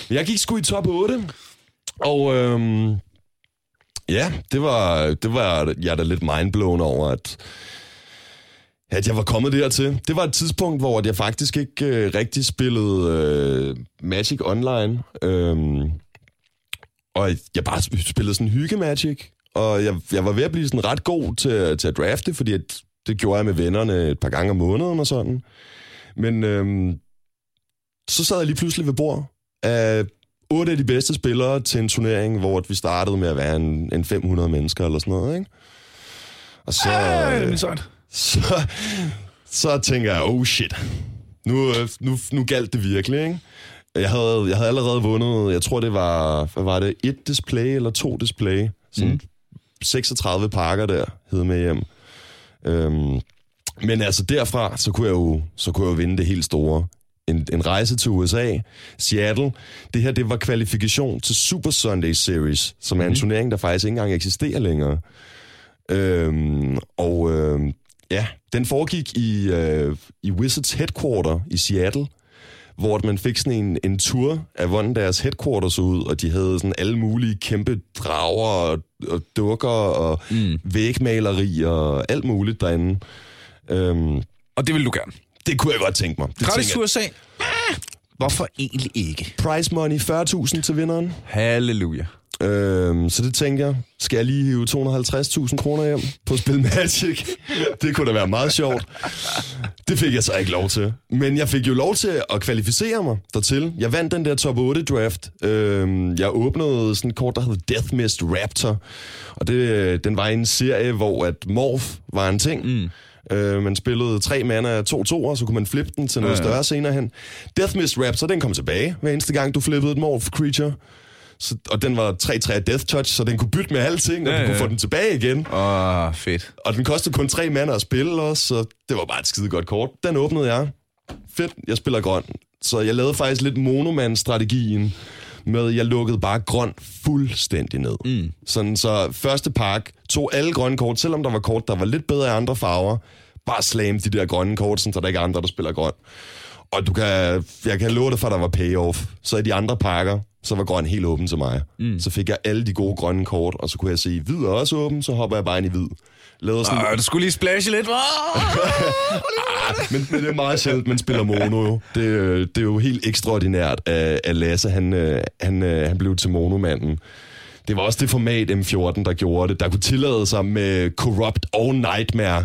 Men jeg gik sgu i top otte, og øhm, ja, det var, det var jeg da lidt mindblown over, at, at jeg var kommet dertil. Det var et tidspunkt, hvor jeg faktisk ikke øh, rigtig spillede øh, Magic Online, øh, og jeg bare spillede sådan hygge-magic. Og jeg, jeg var ved at blive sådan ret god til, til at drafte, fordi at, det gjorde jeg med vennerne et par gange om måneden og sådan. Men øhm, så sad jeg lige pludselig ved bord af otte af de bedste spillere til en turnering, hvor vi startede med at være en, en fem hundrede mennesker eller sådan noget, ikke? Og så, øh, så, så tænker jeg, oh shit, nu, nu, nu galt det virkelig, ikke? Jeg havde, jeg havde allerede vundet, jeg tror det var, hvad var det, et display eller to display, sådan mm. seksogtredive pakker der, hed med hjem. Øhm, men altså derfra, så kunne jeg jo, så kunne jeg jo vinde det helt store. En, en rejse til U S A, Seattle. Det her, det var kvalifikation til Super Sunday Series, som er en mm. turnering, der faktisk ikke engang eksisterer længere. Øhm, og øhm, ja, den foregik i, øh, i Wizards headquarter i Seattle, hvor man fik sådan en, en tur af, hvordan deres headquarters ud, og de havde sådan alle mulige kæmpe drager og, og dukker og mm. vægmaleri og alt muligt derinde. Øhm, og det ville du gerne? Det kunne jeg godt tænke mig. Gratis U S A? Ah, hvorfor egentlig ikke? Prize money fyrre tusind til vinderen. Halleluja. Øhm, så det tænker jeg, skal jeg lige hive to hundrede og halvtreds tusind kroner hjem på at spille Magic? Det kunne da være meget sjovt. Det fik jeg så ikke lov til. Men jeg fik jo lov til at kvalificere mig dertil. Jeg vandt den der top otte draft. Øhm, jeg åbnede sådan et kort, der hed Death Mist Raptor. Og det, den var en serie, hvor at Morph var en ting. Mm. Øh, man spillede tre mander af to toer, så kunne man flippe den til noget ja, ja. større senere hen. Death Mist Raptor, den kom tilbage hver eneste gang, du flippede et Morph creature. Så, og den var tre tre Death Touch, så den kunne bytte med alting, og ja, ja. du kunne få den tilbage igen. Åh, oh, fedt. Og den kostede kun tre mander at spille også, så det var bare et skide godt kort. Den åbnede jeg. Fedt, jeg spiller grøn. Så jeg lavede faktisk lidt monomand-strategien med, jeg lukkede bare grøn fuldstændig ned. Mm. Sådan så første pakke tog alle grønne kort, selvom der var kort, der var lidt bedre af andre farver. Bare slam de der grønne kort, så der ikke er andre, der spiller grøn. Og du kan, jeg kan love dig for, der var payoff. Så i de andre pakker, så var grøn helt åben til mig. Mm. Så fik jeg alle de gode grønne kort, og så kunne jeg se, hvid er også åben, så hopper jeg bare ind i hvid. Sådan øh, du skulle lige splashe lidt. men, men det er meget sjældent, man spiller mono jo. Det, det er jo helt ekstraordinært, at Lasse han, han, han blev til monomanden. Det var også det format M fjorten, der gjorde det, der kunne tillade sig med Corrupt og Nightmare.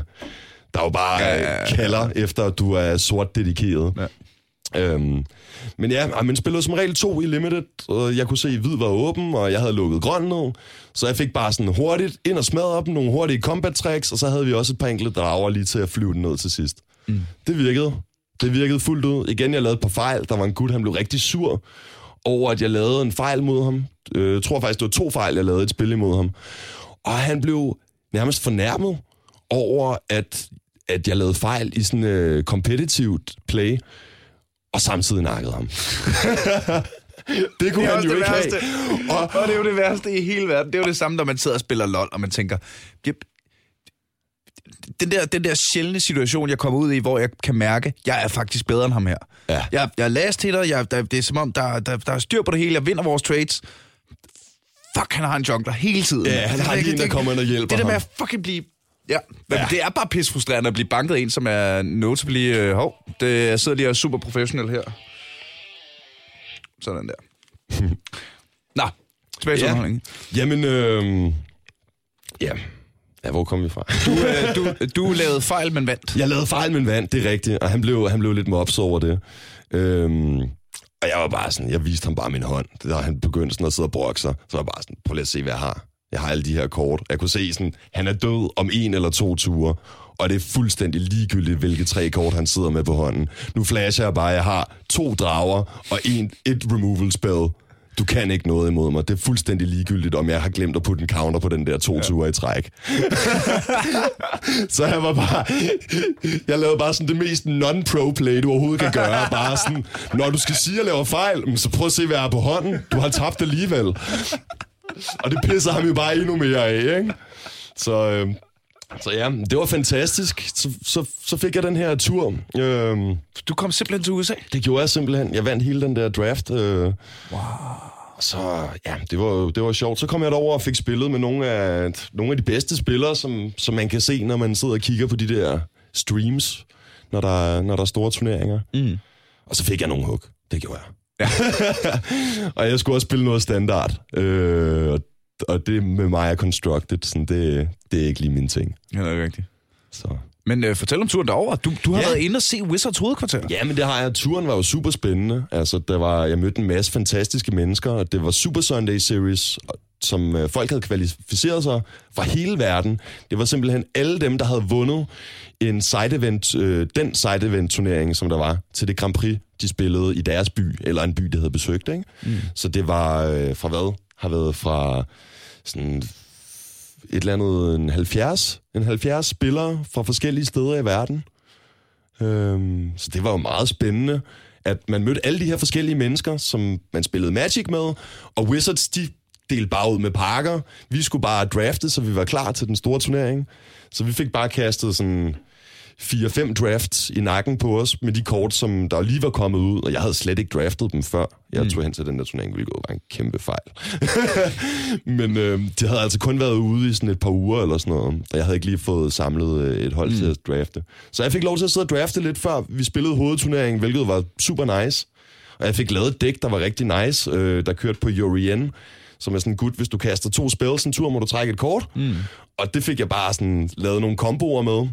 Der er jo bare ja, ja, ja. kalder efter, at du er sort dedikeret. Ja. Øhm, men ja, man spillede som regel to i Limited, og jeg kunne se, at hvid var åben, og jeg havde lukket grøn ned, så jeg fik bare sådan hurtigt ind og smadret op nogle hurtige combat tricks, og så havde vi også et par enkelte drager lige til at flyve den ned til sidst. Mm. Det virkede. Det virkede fuldt ud. Igen, jeg lavede et par fejl. Der var en gut, han blev rigtig sur, over, at jeg lavede en fejl mod ham. Jeg tror faktisk, det var to fejl, jeg lavede et spil imod ham. Og han blev nærmest fornærmet over, at, at jeg lavede fejl i sådan uh, competitivt play, og samtidig nakkede ham. Det kunne det han jo ikke have. Og, og det er jo det værste i hele verden. Det er jo det samme, når man sidder og spiller LOL, og man tænker, yep, den der, den der sjældne situation, jeg kommer ud i, hvor jeg kan mærke, jeg er faktisk bedre end ham her. Ja. Jeg, jeg er last hitter, jeg, der, det er som om, der, der, der er styr på det hele, jeg vinder vores trades. Fuck, han har en jungler hele tiden. Ja, han har lige en, der kommer ind og hjælper ham. Det der med at fucking blive... Ja, men ja. Det er bare pissfrustrerende at blive banket en, som er notably... Øh, hov, det, jeg sidder lige og super professionel her. Sådan der. Nå, tilbage til underholdningen. Jamen, øh... ja... Ja, hvor kom vi fra? Du, øh, du, du lavede fejl, men vandt. Jeg lavede fejl, men vandt, det er rigtigt. Og han blev, han blev lidt mobs over det. Øhm, og jeg var bare sådan, jeg viste ham bare min hånd. Da han begyndte sådan at sidde og brokke sig, så var jeg bare sådan, prøv lige at se, hvad jeg har. Jeg har alle de her kort. Jeg kunne se sådan, han er død om en eller to ture. Og det er fuldstændig ligegyldigt, hvilke tre kort han sidder med på hånden. Nu flasher jeg bare, jeg har to drager og en, et removal spell. Du kan ikke noget imod mig. Det er fuldstændig ligegyldigt, om jeg har glemt at putte en counter på den der to ture ja. I træk. Så jeg var bare... Jeg lavede bare sådan det mest non-pro-play, du overhovedet kan gøre. Bare sådan, når du skal sige, at jeg laver fejl, så prøv at se, hvad jeg er på hånden. Du har tabt alligevel. Og det pisser ham jo bare endnu mere af, ikke? Så, øh, så ja, det var fantastisk. Så, så, så fik jeg den her tur. Øh, du kom simpelthen til U S A? Det gjorde jeg simpelthen. Jeg vandt hele den der draft. Øh, wow. Så ja, det var, det var sjovt. Så kom jeg derover og fik spillet med nogle af, nogle af de bedste spillere, som, som man kan se, når man sidder og kigger på de der streams, når der, når der er store turneringer. Mm. Og så fik jeg nogle hug. Det gjorde jeg. Ja. Og jeg skulle også spille noget standard. Øh, og det med mig er Constructed, sådan, det, det er ikke lige min ting. Ja, det er rigtigt. Så... Men øh, fortæl om turen derover. Du, du har ja. været inde og se Wizards hovedkvarter. Ja, men det har jeg. Turen var jo super spændende. Altså, der var, jeg mødte en masse fantastiske mennesker, og det var Super Sunday Series, som øh, folk havde kvalificeret sig fra hele verden. Det var simpelthen alle dem, der havde vundet en side-event, øh, den side-event-turnering, som der var, til det Grand Prix, de spillede i deres by, eller en by, de havde besøgt. Ikke? Mm. Så det var øh, fra hvad? Har været fra sådan... et eller andet en halvfjerds spillere fra forskellige steder i verden. Øhm, så det var jo meget spændende, at man mødte alle de her forskellige mennesker, som man spillede Magic med, og Wizards, de delte bare ud med pakker. Vi skulle bare drafte, så vi var klar til den store turnering. Så vi fik bare kastet sådan fire fem drafts i nakken på os, med de kort, som der lige var kommet ud, og jeg havde slet ikke draftet dem før. Jeg mm. tog hen til den der turnering, hvilket var en kæmpe fejl. Men øh, de havde altså kun været ude i sådan et par uger eller sådan noget, og jeg havde ikke lige fået samlet et hold mm. til at drafte. Så jeg fik lov til at sidde og drafte lidt før vi spillede hovedturneringen, hvilket var super nice. Og jeg fik lavet et dæk, der var rigtig nice, øh, der kørte på Urien, som er sådan, gut, hvis du kaster to spells en tur, må du trække et kort. Mm. Og det fik jeg bare sådan lavet nogle komboer med.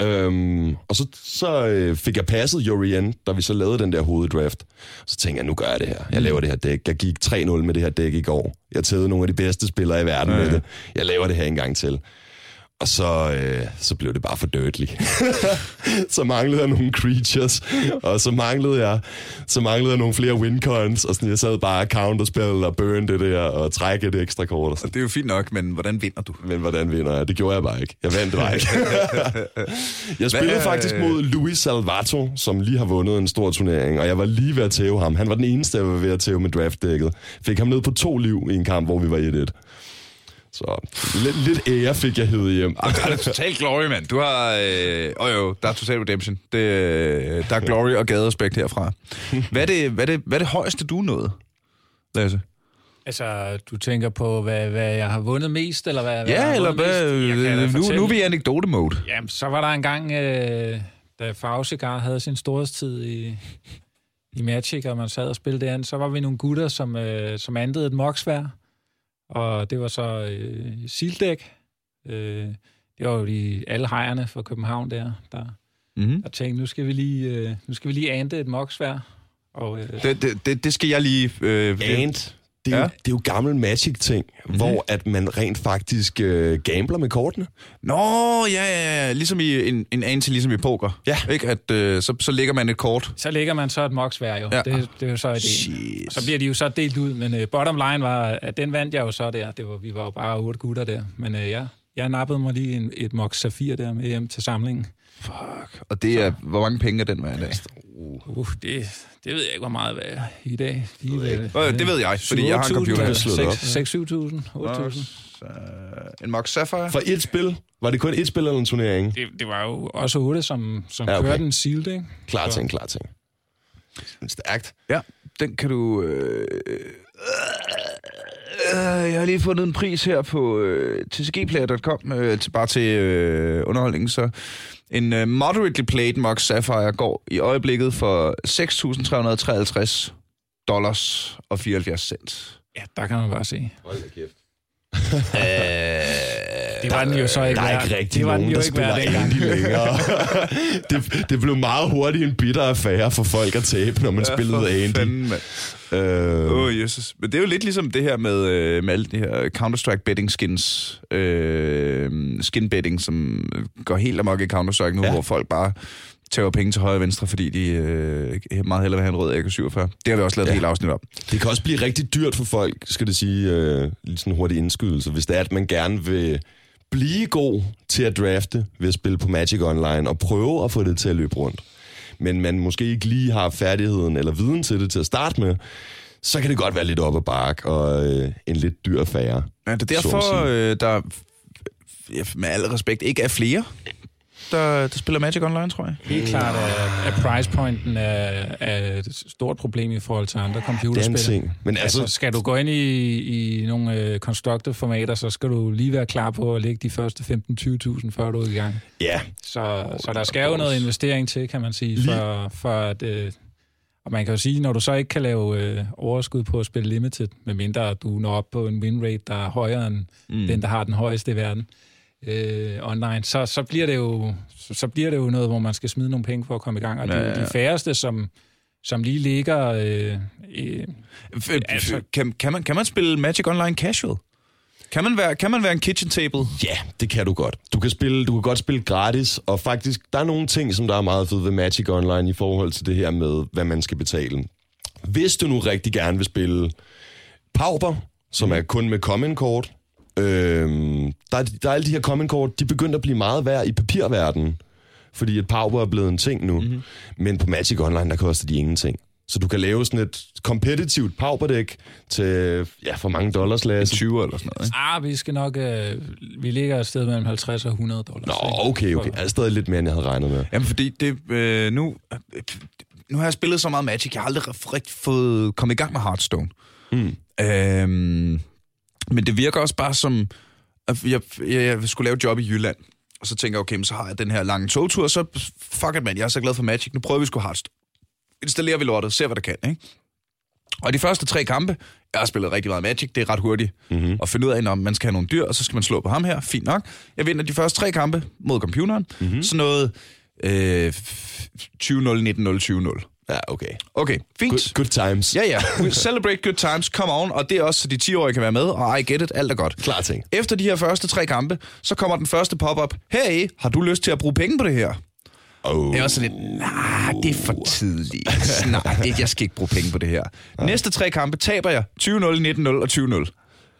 Øhm, og så, så fik jeg passet Urien, da vi så lavede den der hoveddraft. Så tænkte jeg, nu gør jeg det her. Jeg laver det her dæk. Jeg gik tre nul med det her dæk i går. Jeg tævede nogle af de bedste spillere i verden ja, ja. med det. Jeg laver det her en gang til. Og så, øh, så blev det bare for dirtly. Så manglede jeg nogle creatures, og så manglede jeg, så manglede jeg nogle flere wincons, og sådan, jeg sad bare counterspil og burn det der, og trække et ekstra kort. Og, og det er jo fint nok, men hvordan vinder du? Men hvordan vinder jeg? Det gjorde jeg bare ikke. Jeg vandt bare ikke. Jeg spillede Hva? faktisk mod Luis Salvato, som lige har vundet en stor turnering, og jeg var lige ved at tæve ham. Han var den eneste, jeg var ved at tæve med draftdækket. Fik ham ned på to liv i en kamp, hvor vi var et et. Så lidt, lidt ære fik jeg hævet hjem. Arh, der er totalt glory, mand. Du har... Øh, oh jo, der er total redemption. Det, øh, der er glory og gaderespekt herfra. Hvad er, det, hvad, er det, hvad er det højeste, du nåede, Lasse? Altså, du tænker på, hvad, hvad jeg har vundet mest, eller hvad, hvad ja, jeg eller hvad, mest? Nu, nu er vi i anekdote-mode. Jamen, så var der engang, øh, da Fausegar havde sin storhedstid i, i Magic, og man sad og spillede derinde, så var vi nogle gutter, som, øh, som andede et moksvær. Og det var så øh, Sealddæk. Øh, det var jo de alle hejerne fra København der, der, mm-hmm. der tænkte, nu skal vi lige, øh, nu skal vi lige ante et moksvær. Og, øh, det, det, det skal jeg lige... Øh, ant? Det er, ja. jo, det er jo gammel Magic-ting, mm-hmm. hvor at man rent faktisk øh, gambler med kortene. Nå, ja, ja, ja. Ligesom i en, en anti, ligesom i poker. Ja. Ikke? At, øh, så, så lægger man et kort. Så lægger man så et moksvær, jo. Ja. Det, det er jo så et en. Så bliver de jo så delt ud, men øh, bottom line var, at den vandt jeg jo så der. Det var, vi var jo bare otte gutter der. Men øh, ja, jeg nappede mig lige en, et Mox Sapphire der med hjem til samlingen. Fuck. Og det er, så. Hvor mange penge er den hver i dag? Uh, det, det ved jeg ikke, hvor meget værd i dag. De, det, ved øh, det ved jeg, fordi syv, jeg har en computer. seks til syv tusind, otte tusind. En Mox Sapphire? For et spil? Var det kun et spil eller en turnering? Det, det var jo også otte, som, som ja, okay. kørte en Sealed, ikke? Klar ting, klar ting. Stærkt. Ja, den kan du... Øh, øh, jeg har lige fundet en pris her på øh, t c g player punktum com, øh, til, bare til øh, underholdningen, så... En uh, moderately played Mox Sapphire går i øjeblikket for seks tusind tre hundrede treoghalvtreds dollars og fireoghalvfjerds cent. Ja, der kan man bare se. Hold da kæft. Æh, det var der, den jo så ikke. Der er ikke rigtig nogen, der, der spiller Andy længere. det, det blev meget hurtigt en bitter affære for folk at tabe, når man ja, spillede Andy. Åh, øh. oh, Jesus. Men det er jo lidt ligesom det her med, øh, med alle de her Counter-Strike betting skins. Øh, skin betting, som går helt amok i Counter-Strike nu, ja. Hvor folk bare tager penge til højre og venstre, fordi de øh, meget hellere vil have en rød A K syvogfyrre. Det har vi også lavet ja. et helt afsnit om. Det kan også blive rigtig dyrt for folk, skal det sige, øh, lige sådan hurtig indskydelse, hvis det er, at man gerne vil blive god til at drafte ved at spille på Magic Online og prøve at få det til at løbe rundt. Men man måske ikke lige har færdigheden eller viden til det til at starte med, så kan det godt være lidt op ad bark og øh, en lidt dyr affære. Ja, det er derfor, øh, der ja, med al respekt ikke er flere, der, der spiller Magic Online, tror jeg. Helt klart, at, at price-pointen er, er et stort problem i forhold til andre computerspil. Men altså, altså, skal du gå ind i, i nogle uh, constructed formater, så skal du lige være klar på at lægge de første femten til tyve tusind, før du er i gang. Ja. Så, oh, så der skal jo noget investering til, kan man sige, for, for at... Uh, og man kan jo sige, når du så ikke kan lave øh, overskud på at spille Limited, medmindre du når op på en winrate, der er højere end mm. den, der har den højeste i verden, Øh, online, så, så, bliver det jo, så, så bliver det jo noget, hvor man skal smide nogle penge for at komme i gang. Og det er ja, ja. de færreste, som, som lige ligger... Øh, øh, altså. kan, kan, man, kan man spille Magic Online casual? Kan man være, kan man være en kitchen table? Ja, yeah, det kan du godt. Du kan, spille, du kan godt spille gratis, og faktisk, der er nogle ting, som der er meget fede ved Magic Online i forhold til det her med, hvad man skal betale. Hvis du nu rigtig gerne vil spille Pauper, som er kun med common-kort, Øhm, der, er, der er alle de her common kort, de begyndte at blive meget værd i papirverdenen, fordi et Pauper er blevet en ting nu. Mm-hmm. Men på Magic Online, der koster de ingenting. Så du kan lave sådan et kompetitivt Pauper-dæk til, ja, for mange dollars, Lasse? tyve eller sådan noget, ikke? Ah, vi skal nok, øh, vi ligger et sted mellem halvtreds og hundrede dollars. Nå, okay, okay. Jeg er stadig lidt mere, end jeg havde regnet med. Jamen, fordi det, øh, nu, nu har jeg spillet så meget Magic, jeg har aldrig rigtig fået kommet i gang med Hearthstone. Mm. Øhm... Men det virker også bare som, at jeg, jeg, jeg skulle lave et job i Jylland, og så tænker jeg, okay, så har jeg den her lange togtur, så fuck it, man, jeg er så glad for Magic, nu prøver vi sgu Hearthstone. Installerer vi lortet, ser hvad der kan, ikke? Og de første tre kampe, jeg har spillet rigtig meget Magic, det er ret hurtigt mm-hmm. at finde ud af, om man skal have nogle dyr, og så skal man slå på ham her, fint nok. Jeg vinder de første tre kampe mod computeren, mm-hmm. så noget øh, tyve nul, nitten nul, tyve nul. Ja, okay. Okay, fint. Good, good times. Ja, ja. We celebrate good times, come on. Og det er også, så de ti-årige kan være med, og I get it, alt er godt. Klar ting. Efter de her første tre kampe, så kommer den første pop-up. Hey, har du lyst til at bruge penge på det her? Oh. Det er også lidt, nej, nah, det er for tidligt. nej, nah, jeg skal ikke bruge penge på det her. Ja. Næste tre kampe taber jeg tyve nul, nitten nul og tyve nul.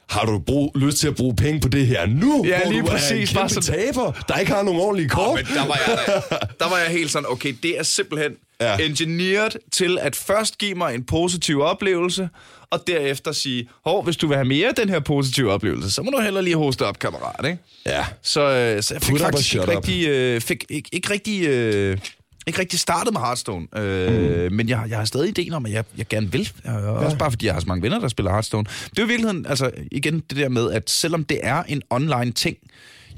Har du brug, lyst til at bruge penge på det her nu? Ja, lige præcis. Bare som taber, der ikke har nogen ordentlige kort. Oh, men der var jeg der. Der var jeg helt sådan, okay, det er simpelthen ja. engineeret til at først give mig en positiv oplevelse, og derefter sige, hov, hvis du vil have mere af den her positive oplevelse, så må du heller lige hoste op, kammerat, ikke? Ja. Så, så jeg fik Put faktisk ikke rigtig, øh, fik, ikke, ikke rigtig... Øh, ikke rigtig startet med Hearthstone, øh, mm. men jeg, jeg har stadig idéen om, at jeg, jeg gerne vil. Også ja. bare fordi jeg har så mange venner, der spiller Hearthstone. Det er jo i virkeligheden, altså igen det der med, at selvom det er en online ting,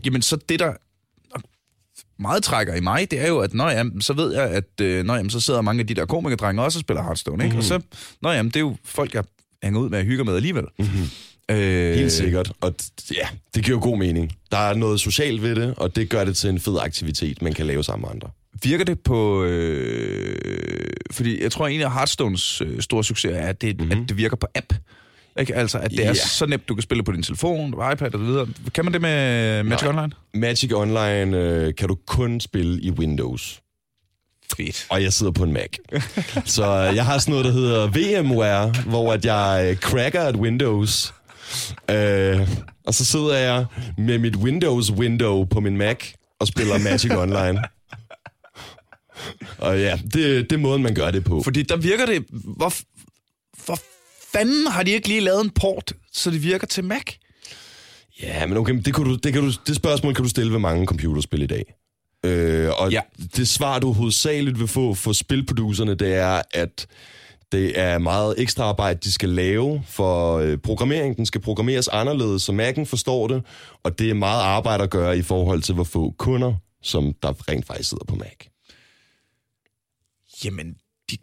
jamen så det der meget trækker i mig, det er jo, at nå, jamen, så ved jeg, at øh, nå, jamen, så sidder mange af de der komikerdrenge også og spiller Hearthstone, ikke? Mm. Og så, nå jamen, det er jo folk, jeg hænger ud med og hygger med alligevel. Mm-hmm. Øh, Helt sikkert, og ja, det giver jo god mening. Der er noget socialt ved det, og det gør det til en fed aktivitet, man kan lave sammen med andre. Virker det på... Øh, fordi jeg tror, at en af Hearthstones øh, store succeser er, at det, mm-hmm. at det virker på app. Ikke? Altså, at det yeah. er så nemt, du kan spille på din telefon, på iPad og så videre. Kan man det med Magic Nej. Online? Magic Online øh, kan du kun spille i Windows. Fedt. Og jeg sidder på en Mac. Så jeg har sådan noget, der hedder VMware, hvor at jeg cracker et Windows. Øh, og så sidder jeg med mit Windows-window på min Mac og spiller Magic Online. Og ja, det, det er måden, man gør det på. Fordi der virker det... Hvor, hvor fanden har de ikke lige lavet en port, så det virker til Mac? Ja, men okay, det, kunne du, det, kan du, det spørgsmål kan du stille ved mange computerspil i dag. Øh, og ja. Det svar, du hovedsageligt vil få for spilproducerne, det er, at det er meget ekstra arbejde, de skal lave for øh, programmering. Den skal programmeres anderledes, så Mac'en forstår det. Og det er meget arbejde at gøre i forhold til, hvor få kunder, som der rent faktisk sidder på Mac. Jamen, de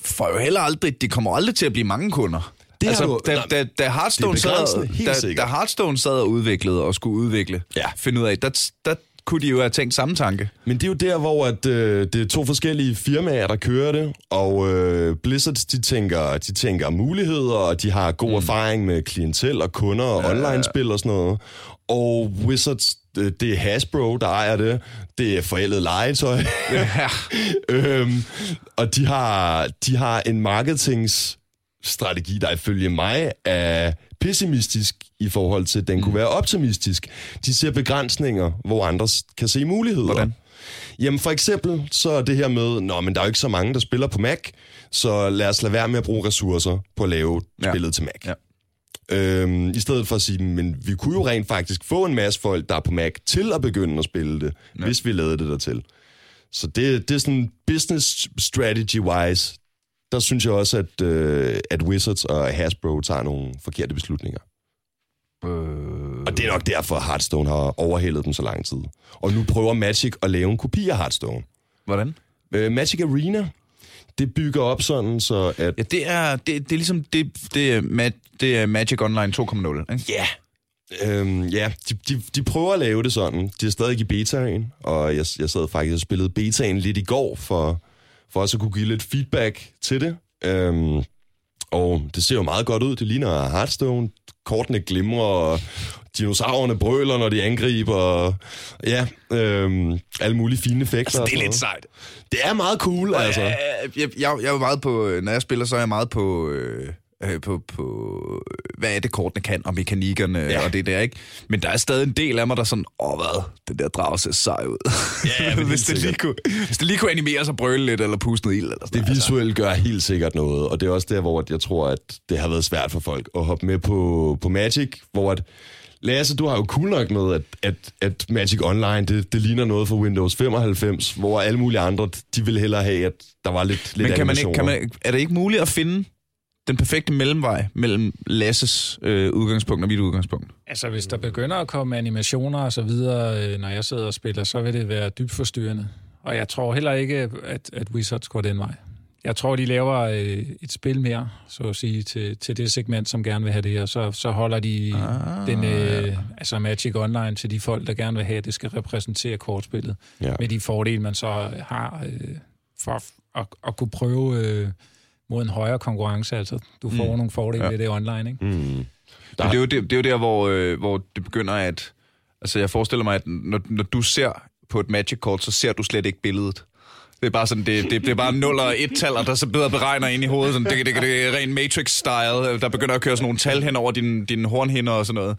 får jo heller aldrig, de kommer aldrig til at blive mange kunder. Det altså, du, da, da, da, Hearthstone sad, da, da Hearthstone sad og udviklede og skulle udvikle, ja. finde ud af, der, der kunne de jo have tænkt samme tanke. Men det er jo der, hvor at, øh, det er to forskellige firmaer, der kører det, og øh, Blizzard, de tænker, de tænker muligheder, og de har god mm. erfaring med klientel og kunder og ja, online-spil og sådan noget. Og Wizards, det er Hasbro, der ejer det. Det er forældet legetøj. Ja. øhm, og de har, de har en marketingsstrategi, der ifølge mig er pessimistisk i forhold til, at den kunne være optimistisk. De ser begrænsninger, hvor andre kan se muligheder. Hvordan? Jamen for eksempel så er det her med, nå, men der er jo ikke så mange, der spiller på Mac, så lad os lade være med at bruge ressourcer på at lave ja. spillet til Mac. Ja. Øhm, I stedet for at sige, men vi kunne jo rent faktisk få en masse folk, der er på Mac, til at begynde at spille det, ja. hvis vi lavede det dertil. Så det, det er sådan business strategy-wise, der synes jeg også, at, øh, at Wizards og Hasbro tager nogle forkerte beslutninger. Øh... Og det er nok derfor, at Hearthstone har overhældet dem så lang tid. Og nu prøver Magic at lave en kopi af Hearthstone. Hvordan? Øh, Magic Arena. Det bygger op sådan, så at... Ja, det er, det, det er ligesom... Det, det, er, det er Magic Online to punkt nul, ikke? Ja. Yeah. Øhm, yeah. de, de, de prøver at lave det sådan. De er stadig i betaen, og jeg, jeg sad faktisk og spillede betaen lidt i går, for, for også at kunne give lidt feedback til det. Øhm, og det ser jo meget godt ud. Det ligner Hearthstone. Kortene glimrer, og dinosaurerne brøler, når de angriber, og ja, øhm, alle mulige fine effekter. Altså, det er lidt sejt. Det er meget cool, og altså. Jeg, jeg, jeg, jeg er meget på, når jeg spiller, så er jeg meget på, øh, på, på hvad er det, kortene kan, og mekanikkerne, ja. og det der, ikke? Men der er stadig en del af mig, der sådan, åh hvad, den der drage ser sej ud. Ja, men hvis, det lige kunne, hvis det lige kunne animere sig, brøle lidt, eller puste noget ild, eller sådan. Det visuelle gør helt sikkert noget, og det er også der, hvor jeg tror, at det har været svært for folk at hoppe med på, på Magic, hvor at Lasse, du har jo cool nok med, at, at, at Magic Online, det, det ligner noget for Windows femoghalvfems, hvor alle mulige andre, de ville hellere have, at der var lidt, lidt Men animationer. Kan man ikke, kan man, er det ikke muligt at finde den perfekte mellemvej mellem Lasses øh, udgangspunkt og mit udgangspunkt? Altså, hvis der begynder at komme animationer og så videre, når jeg sidder og spiller, så vil det være dybt forstyrrende. Og jeg tror heller ikke, at, at Wizards går den vej. Jeg tror, de laver et spil mere, så at sige, til, til det segment, som gerne vil have det, og så, så holder de ah, den, øh, altså Magic Online til de folk, der gerne vil have, det skal repræsentere kortspillet, ja. med de fordele, man så har øh, for at, at kunne prøve øh, mod en højere konkurrence. Altså, du får mm. nogle fordele ja. ved det online, ikke? Mm. Det, er jo, det, det er jo der, hvor, øh, hvor det begynder at... Altså, jeg forestiller mig, at når, når du ser på et Magic-kort, så ser du slet ikke billedet. Det er bare sådan, det, det, det er bare nul og et tal, og der så bedre beregner ind i hovedet. Sådan, det, det, det er ren Matrix-style, der begynder at køre sådan nogle tal hen over dine, dine hornhinder og sådan noget.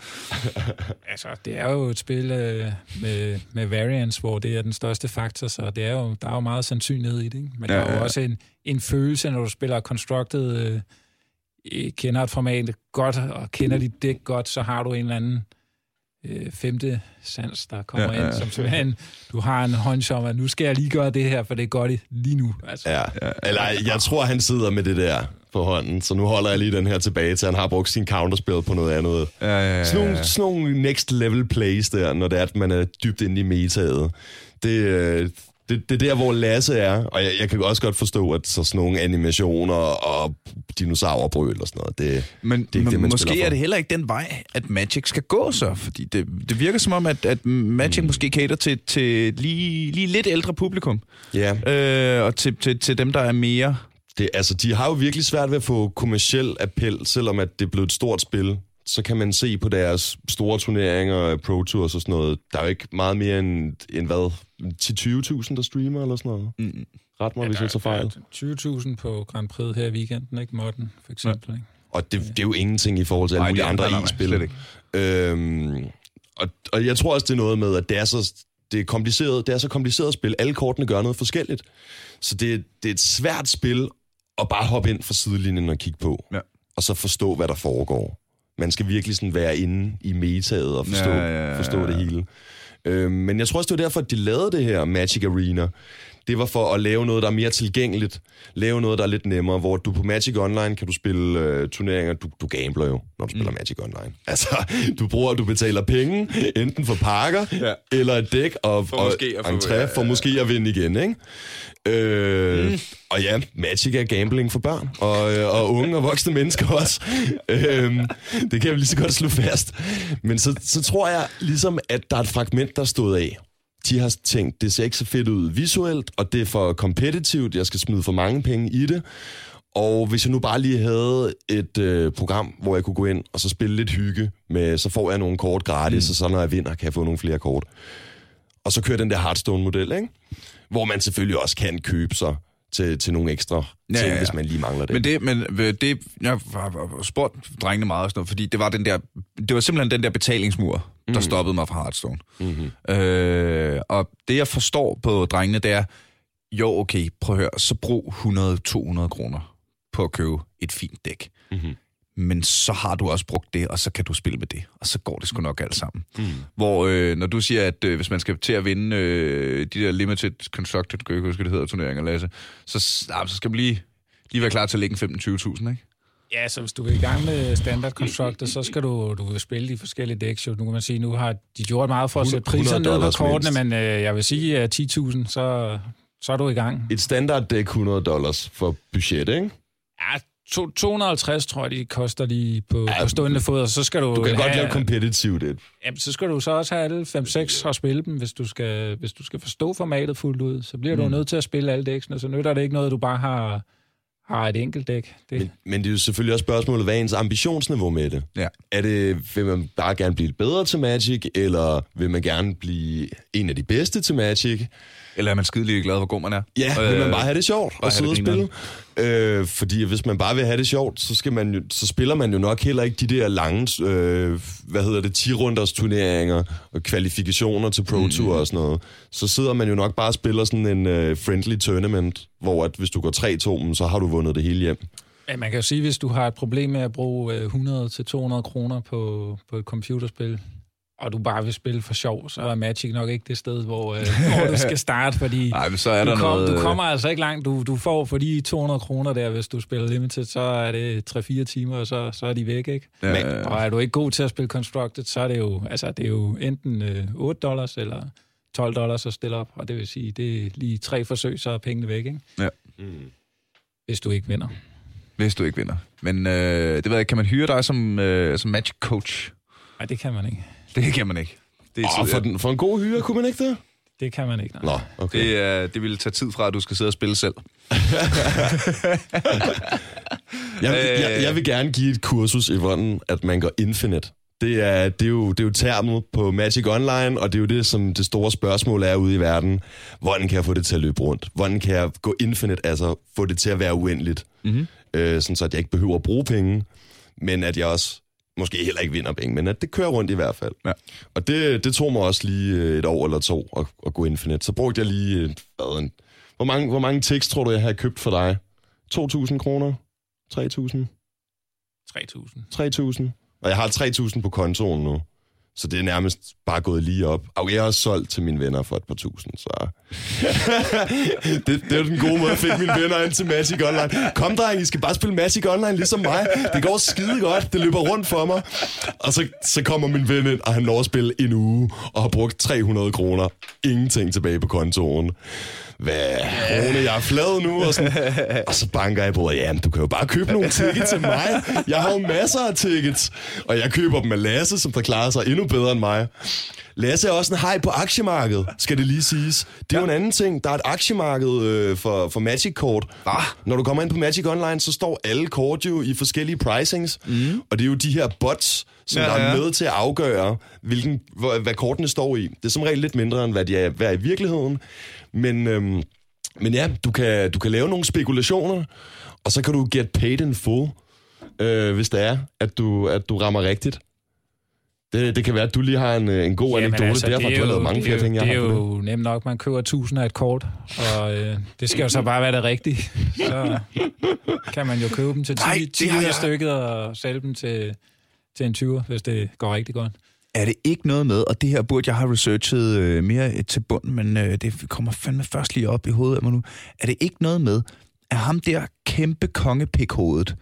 Altså, det er jo et spil øh, med, med variance, hvor det er den største faktor, så det er jo, der er jo meget sandsynlighed i det. Ikke? Men ja, der er jo ja. også en, en følelse, når du spiller Constructed, øh, kender et format godt, og kender dit dæk godt, så har du en eller anden Øh, femte sans, der kommer ja, ja, ja. ind som sådan. Du har en hunch om, at nu skal jeg lige gøre det her, for det er godt lige nu. Altså. Ja. Ja. Eller jeg tror, han sidder med det der på hånden, så nu holder jeg lige den her tilbage, til han har brugt sin counterspil på noget andet. Ja, ja, ja, sådan, nogle, ja. sådan nogle next level plays der, når det er, at man er dybt inde i metaet. Det, det, det er der, hvor Lasse er, og jeg, jeg kan også godt forstå, at så sådan nogle animationer og dinosaurbrøl og sådan noget, det, men, det er ikke det, man måske er det heller ikke den vej, at Magic skal gå så, fordi det, det virker som om, at, at Magic mm. måske cater til, til lige, lige lidt ældre publikum, yeah. øh, og til, til, til dem, der er mere det, altså, de har jo virkelig svært ved at få kommerciel appel, selvom at det er blevet et stort spil. Så kan man se på deres store turneringer, Pro Tour og sådan noget. Der er jo ikke meget mere end, end hvad, ti til tyve tusind, der streamer eller sådan noget. Mm. Ret mig, ja, hvis jeg tager fejl. tyve tusind på Grand Prix her i weekenden, ikke? Morten, for eksempel, ikke? Og det, det er jo ingenting i forhold til alle mulige andre e-spil. Øhm, og, og jeg tror også, det er noget med, at det er så, det er kompliceret, det er så kompliceret at spille. Alle kortene gør noget forskelligt. Så det, det er et svært spil at bare hoppe ind fra sidelinjen og kigge på. Ja. Og så forstå, hvad der foregår. Man skal virkelig sådan være inde i metaet og forstå, ja, ja, ja, ja. forstå det hele. Øhm, men jeg tror også, det var derfor, at de lavede det her Magic Arena. Det var for at lave noget, der er mere tilgængeligt. Lave noget, der er lidt nemmere. Hvor du på Magic Online kan du spille øh, turneringer. Du, du gambler jo, når du spiller mm. Magic Online. Altså, du bruger, du betaler penge, enten for pakker, ja. eller et dæk, og, for, og, måske, og entré, for, ja, ja. for måske at vinde igen, ikke? Øh, mm. Og ja, Magic er gambling for børn, og, og unge og voksne mennesker også. øh, det kan vi lige så godt slå fast. Men så, så tror jeg ligesom, at der er et fragment, der stod af. De har tænkt, det ser ikke så fedt ud visuelt, og det er for kompetitivt, jeg skal smide for mange penge i det. Og hvis jeg nu bare lige havde et øh, program, hvor jeg kunne gå ind og så spille lidt hygge, med, så får jeg nogle kort gratis, mm. og så når jeg vinder, kan jeg få nogle flere kort. Og så kører den der Hearthstone-model, ikke? Hvor man selvfølgelig også kan købe sig til, til nogle ekstra ja, ting, ja, ja. hvis man lige mangler det. Men det, men det, jeg har spurgt drengene meget og sådan noget, fordi det var den der, det var simpelthen den der betalingsmur, der mm. stoppede mig fra Hearthstone. Mm-hmm. Øh, og det, jeg forstår på drengene, det er, jo, okay, prøv at høre, så brug hundrede til to hundrede kroner på at købe et fint dæk. Mm-hmm. Men så har du også brugt det, og så kan du spille med det, og så går det sgu nok alt sammen. Mm. Hvor øh, når du siger, at øh, hvis man skal til at vinde øh, de der Limited, Constructed, kan jeg huske, det hedder turneringer, Lasse, så, ah, så skal man lige, lige være klar til at lægge femten til tyve tusind, ikke? Ja, så hvis du er i gang med Standard Constructed, så skal du, du vil spille de forskellige decks. Nu kan man sige, nu har de gjort meget for at sætte priserne ned på kortene, men øh, jeg vil sige, at ti tusind, så, så er du i gang. Et standard dæk hundrede dollars for budget, ikke? Ja, to hundrede og halvtreds, tror jeg, de koster lige på, ja, på stående fod, og så skal du... Du kan have, godt lave competitive det. Ja, så skal du så også have alle fem seks og spille dem, hvis du skal, hvis du skal forstå formatet fuldt ud. Så bliver mm. du nødt til at spille alle dæksene, og så nytter det ikke noget, du bare har, har et enkelt dæk. Det. Men, men det er jo selvfølgelig også spørgsmålet, hvad er ens ambitionsniveau med det? Ja. Er det, vil man bare gerne blive bedre til Magic, eller vil man gerne blive en af de bedste til Magic? Eller er man skidelig glad, hvor god man er? Ja, øh, vil man bare have det sjovt og sidde og spille? Øh, fordi hvis man bare vil have det sjovt, så, skal man jo, så spiller man jo nok heller ikke de der lange, øh, hvad hedder det, ti-runders turneringer og kvalifikationer til Pro Tour mm. og sådan noget. Så sidder man jo nok bare og spiller sådan en øh, friendly tournament, hvor at hvis du går tre to, så har du vundet det hele hjem. Ja, man kan jo sige, hvis du har et problem med at bruge hundrede til to hundrede kroner på, på et computerspil, og du bare vil spille for sjov, så er Magic nok ikke det sted, hvor, øh, hvor du skal starte, fordi Ej, så er du, der kom, noget... du kommer altså ikke langt. Du, du får for de to hundrede kroner der, hvis du spiller Limited, så er det tre fire timer, og så, så er de væk, ikke? Ja. Og er du ikke god til at spille Constructed, så er det jo, altså, det er jo enten øh, otte dollars eller tolv dollars at stille op, og det vil sige, det er lige tre forsøg, så er pengene væk, ikke? Ja. Mm. Hvis du ikke vinder. Hvis du ikke vinder. Men øh, det ved jeg, kan man hyre dig som, øh, som Magic Coach? Nej, det kan man ikke. Det kan man ikke. Det er oh, for, den, for en god hyre kunne man ikke det? Det kan man ikke, nej. Nå, okay. Det, uh, det ville tage tid fra, at du skal sidde og spille selv. jeg, vil, jeg, jeg vil gerne give et kursus i, hvordan at man går infinite. Det er, det, er jo, det er jo termet på Magic Online, og det er jo det, som det store spørgsmål er ude i verden. Hvordan kan jeg få det til at løbe rundt? Hvordan kan jeg gå infinite, altså få det til at være uendeligt? Mm-hmm. Øh, sådan så, at jeg ikke behøver at bruge penge, men at jeg også... måske heller ikke vinder penge, men at det kører rundt i hvert fald. Ja. Og det, det tog mig også lige et år eller to at, at gå infinite. Så brugte jeg lige... Et, hvad, en, hvor mange, hvor mange tekst tror du, jeg har købt for dig? to tusind kroner? tre tusind? tre tusind. tre tusind. Og jeg har tre tusind på kontoen nu. Så det er nærmest bare gået lige op. Og jeg har også solgt til mine venner for et par tusind, så... det, det er den gode måde at finde mine venner ind til Magic Online. Kom, dreng, I skal bare spille Magic Online ligesom mig. Det går skide godt, det løber rundt for mig. Og så, så kommer min ven ind, og han når at spille en uge, og har brugt tre hundrede kroner. Ingenting tilbage på kontoen. Hvad? Rune, jeg er flad nu, og, sådan. Og så banker jeg på, ja, du kan jo bare købe nogle tickets til mig. Jeg har jo masser af tickets, og jeg køber dem af Lasse, som der klarer sig endnu bedre end mig. Lasse er også en hej på aktiemarkedet, skal det lige siges. Det er ja. jo en anden ting. Der er et aktiemarked øh, for, for Magic-kort. Ah. Når du kommer ind på Magic Online, så står alle kort jo i forskellige pricings. Mm. Og det er jo de her bots, som ja, ja. der er med til at afgøre, hvilken, hvad kortene står i. Det er som regel lidt mindre, end hvad de er, hvad er i virkeligheden. Men, øhm, men ja, du kan, du kan lave nogle spekulationer, og så kan du get paid in full, øh, hvis det er, at du, at du rammer rigtigt. Det, det kan være, at du lige har en, en god Jamen anekdote altså, derfra, du har lavet mange flere ting, jeg har. Det er jo det. Nemt nok, man køber tusinder af et kort, og øh, det skal jo så bare være det rigtige. Så kan man jo købe dem til ti, ti stykket og sælge dem til, til en tyver, hvis det går rigtig godt. Er det ikke noget med, og det her burde jeg have researchet øh, mere til bund, men øh, det kommer fandme først lige op i hovedet af mig nu. Er det ikke noget med, at ham der kæmpe kongepik-hovedet,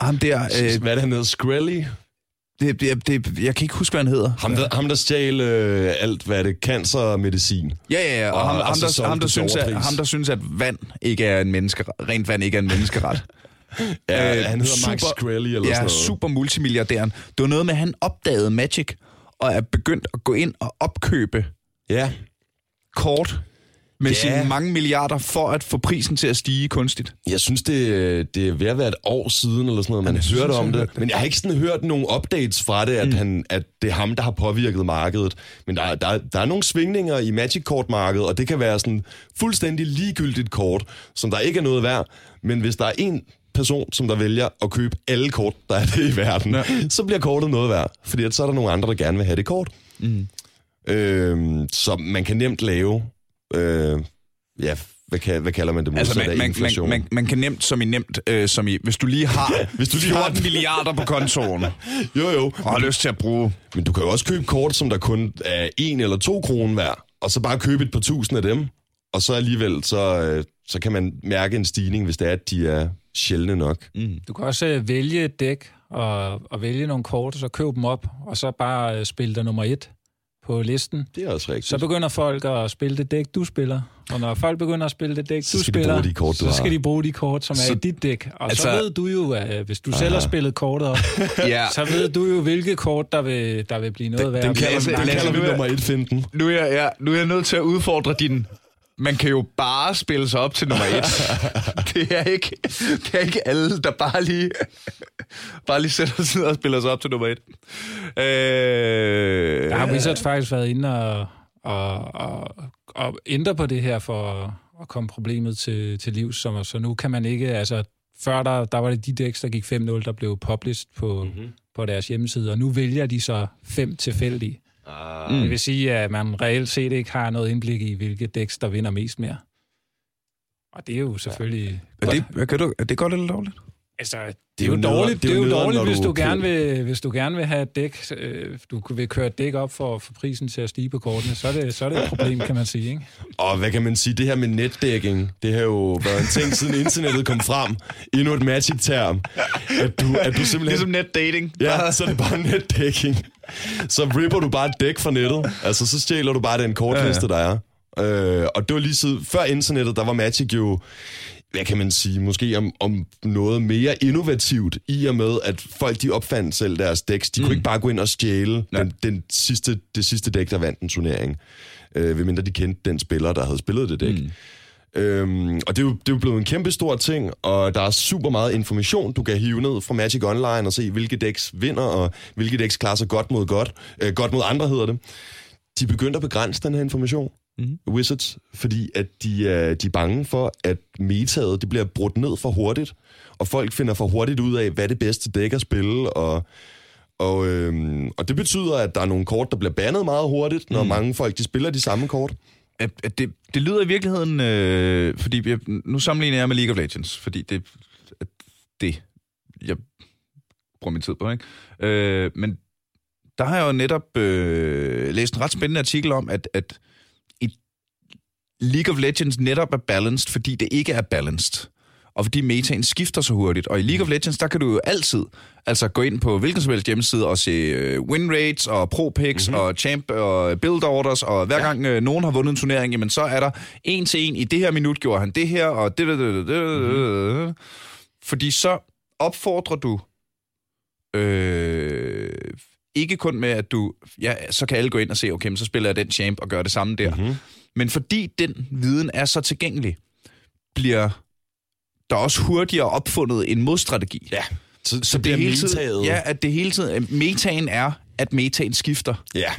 ham der... Øh, hvad er det, han hedder? Skrelly? Det, det, det, jeg kan ikke huske, hvad han hedder. Ham, der, ham, der stjal øh, alt, hvad det cancer og medicin. Ja, ja, ja. Og, og ham, og ham, der, ham, der synes, at, ham, der synes, at vand ikke er en menneske, rent vand ikke er en menneskeret. ja, øh, han hedder super, Max Crelly eller ja, sådan noget. Ja, super multimilliardæren. Det var noget med, at han opdagede Magic, og er begyndt at gå ind og opkøbe ja. kort med ja. sine mange milliarder, for at få prisen til at stige kunstigt. Jeg synes, det, det er ved at være et år siden, eller sådan noget, man ja, hørte om det. det. Men jeg har ikke sådan hørt nogle updates fra det, at, mm. han, at det er ham, der har påvirket markedet. Men der, der, der er nogle svingninger i Magic-kortmarkedet, og det kan være sådan fuldstændig ligegyldigt kort, som der ikke er noget værd. Men hvis der er en person, som der vælger at købe alle kort, der er det i verden, ja. så bliver kortet noget værd. Fordi at så er der nogle andre, der gerne vil have det kort. Mm. Øhm, så man kan nemt lave... Øh, ja, hvad, hvad kalder man det? Altså, man, man, man, man, man kan nemt, som i nemt, øh, som i, hvis du lige har hvis du lige fjorten milliarder på kontoen, jo, jo. og har men, lyst til at bruge. Men du kan jo også købe kort, som der kun er en eller to kroner hver, og så bare købe et par tusind af dem, og så alligevel, så, øh, så kan man mærke en stigning, hvis det er, at de er sjældne nok. Mm. Du kan også øh, vælge et dæk, og, og vælge nogle kort, og så købe dem op, og så bare øh, spille der nummer et på listen. Det er også rigtigt. Så begynder folk at spille det dæk, du spiller. Og når folk begynder at spille det dæk, du spiller, de kort, du så skal de bruge de kort, som så, er i dit dæk. Og altså, så ved du jo, at hvis du aha. selv har spillet kortet op, ja. så ved du jo, hvilke kort, der vil, der vil blive noget værd. Den kalder vi nummer et finden. Nu er jeg, jeg, nu er jeg nødt til at udfordre din... Man kan jo bare spille sig op til nummer et. det, er ikke, det er ikke alle, der bare lige, bare lige sætter sig ned og spiller sig op til nummer et. Øh, der har Wizard faktisk været inde og, og, og, og ændre på det her for at komme problemet til, til livs. Så nu kan man ikke... Altså, før der, der var det de decks, der gik fem nul, der blev published på, mm-hmm. på deres hjemmeside, og nu vælger de så fem tilfældige. Mm. Det vil sige, at man reelt set ikke har noget indblik i, hvilke decks, der vinder mest mere. Og det er jo selvfølgelig... Ja. Er, det, kan du, er det godt eller dårligt? Altså, det, det er jo dårligt, det er jo dårligt, dårligt hvis, du du gerne vil, hvis du gerne vil have et dæk, øh, du vil køre et dæk op for at få prisen til at stige på kortene, så er det, så er det et problem, kan man sige, ikke? Og hvad kan man sige, det her med netdækking, det har jo været en ting, siden internettet kom frem, endnu et Magic-term, at du, at du simpelthen... Ligesom netdating. Ja, så er det bare netdækking. Så ripper du bare et dæk fra nettet, altså så stjæler du bare den kortliste, ja, ja. der er. Øh, og det var lige siden, før internettet, der var Magic jo... hvad kan man sige, måske om, om noget mere innovativt, i og med, at folk de opfandt selv deres decks. De mm. kunne ikke bare gå ind og stjæle den, den sidste, det sidste dæk, der vandt en turnering, øh, ved mindre de kendte den spiller, der havde spillet det dæk. Mm. Øhm, og det er, jo, det er jo blevet en kæmpe stor ting, og der er super meget information, du kan hive ned fra Magic Online og se, hvilke decks vinder, og hvilke decks klarer sig godt mod, godt, øh, godt mod andre, hedder det. De begyndte at begrænse den her information. Mm-hmm. Wizards, fordi at de, er, de er bange for, at metaet det bliver brudt ned for hurtigt, og folk finder for hurtigt ud af, hvad det bedste dæk at spille, og, og, øhm, og det betyder, at der er nogle kort, der bliver bandet meget hurtigt, når mm. mange folk de spiller de samme kort. At, at det, det lyder i virkeligheden, øh, fordi jeg, nu sammenligner jeg med League of Legends, fordi det er det, jeg bruger min tid på, ikke? Øh, men der har jeg jo netop øh, læst en ret spændende artikel om, at, at League of Legends netop er balanced, fordi det ikke er balanced. Og fordi metaen skifter så hurtigt. Og i League of Legends, der kan du jo altid altså gå ind på hvilken som helst hjemmeside og se uh, win rates og pro picks mm-hmm. og champ og build orders. Og hver ja. gang uh, nogen har vundet en turnering, jamen så er der en til en. I det her minut gjorde han det her, og det, det, det, det, det. Mm-hmm. Fordi så opfordrer du øh, Ikke kun med, at du... Ja, så kan alle gå ind og se, okay, så spiller jeg den champ og gør det samme der. Mm-hmm. Men fordi den viden er så tilgængelig, bliver der også hurtigere opfundet en modstrategi. Ja, så, så, så det, det er hele tiden, ja, at det hele tiden... Metaen er, at metaen skifter. Ja.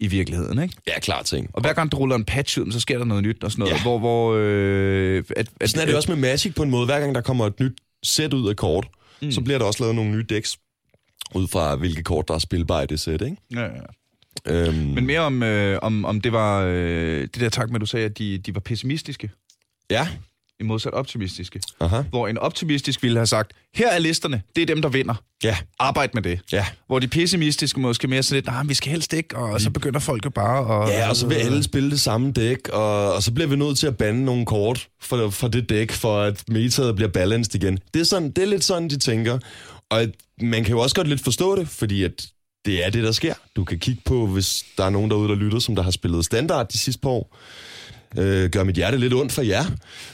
I virkeligheden, ikke? Ja, klart ting. Og hver gang du ruller en patch ud, så sker der noget nyt og sådan noget. Ja. Hvor, hvor, øh, at, at, sådan er det også med Magic på en måde. Hver gang der kommer et nyt sæt ud af kort, mm. så bliver der også lavet nogle nye decks, ud fra hvilke kort der er spilbare i det sæt, ikke? Ja, ja. Øhm. Men mere om, øh, om, om det var... Øh, det der tak med, du sagde, at de, de var pessimistiske. Ja. I modsat optimistiske. Aha. Hvor en optimistisk ville have sagt, her er listerne, det er dem, der vinder. Ja. Arbejd med det. Ja. Hvor de pessimistiske måske mere sådan lidt, nej, nah, vi skal helst ikke, og så begynder folk jo bare... Og, ja, og så vil alle spille det samme dæk, og, og så bliver vi nødt til at bande nogle kort for, for det dæk, for at metaet bliver balanced igen. Det er, sådan, det er lidt sådan, de tænker. Og man kan jo også godt lidt forstå det, fordi at det er det, der sker. Du kan kigge på, hvis der er nogen derude, der lytter, som der har spillet standard de sidste par år. Øh, gør mit hjerte lidt ondt for jer,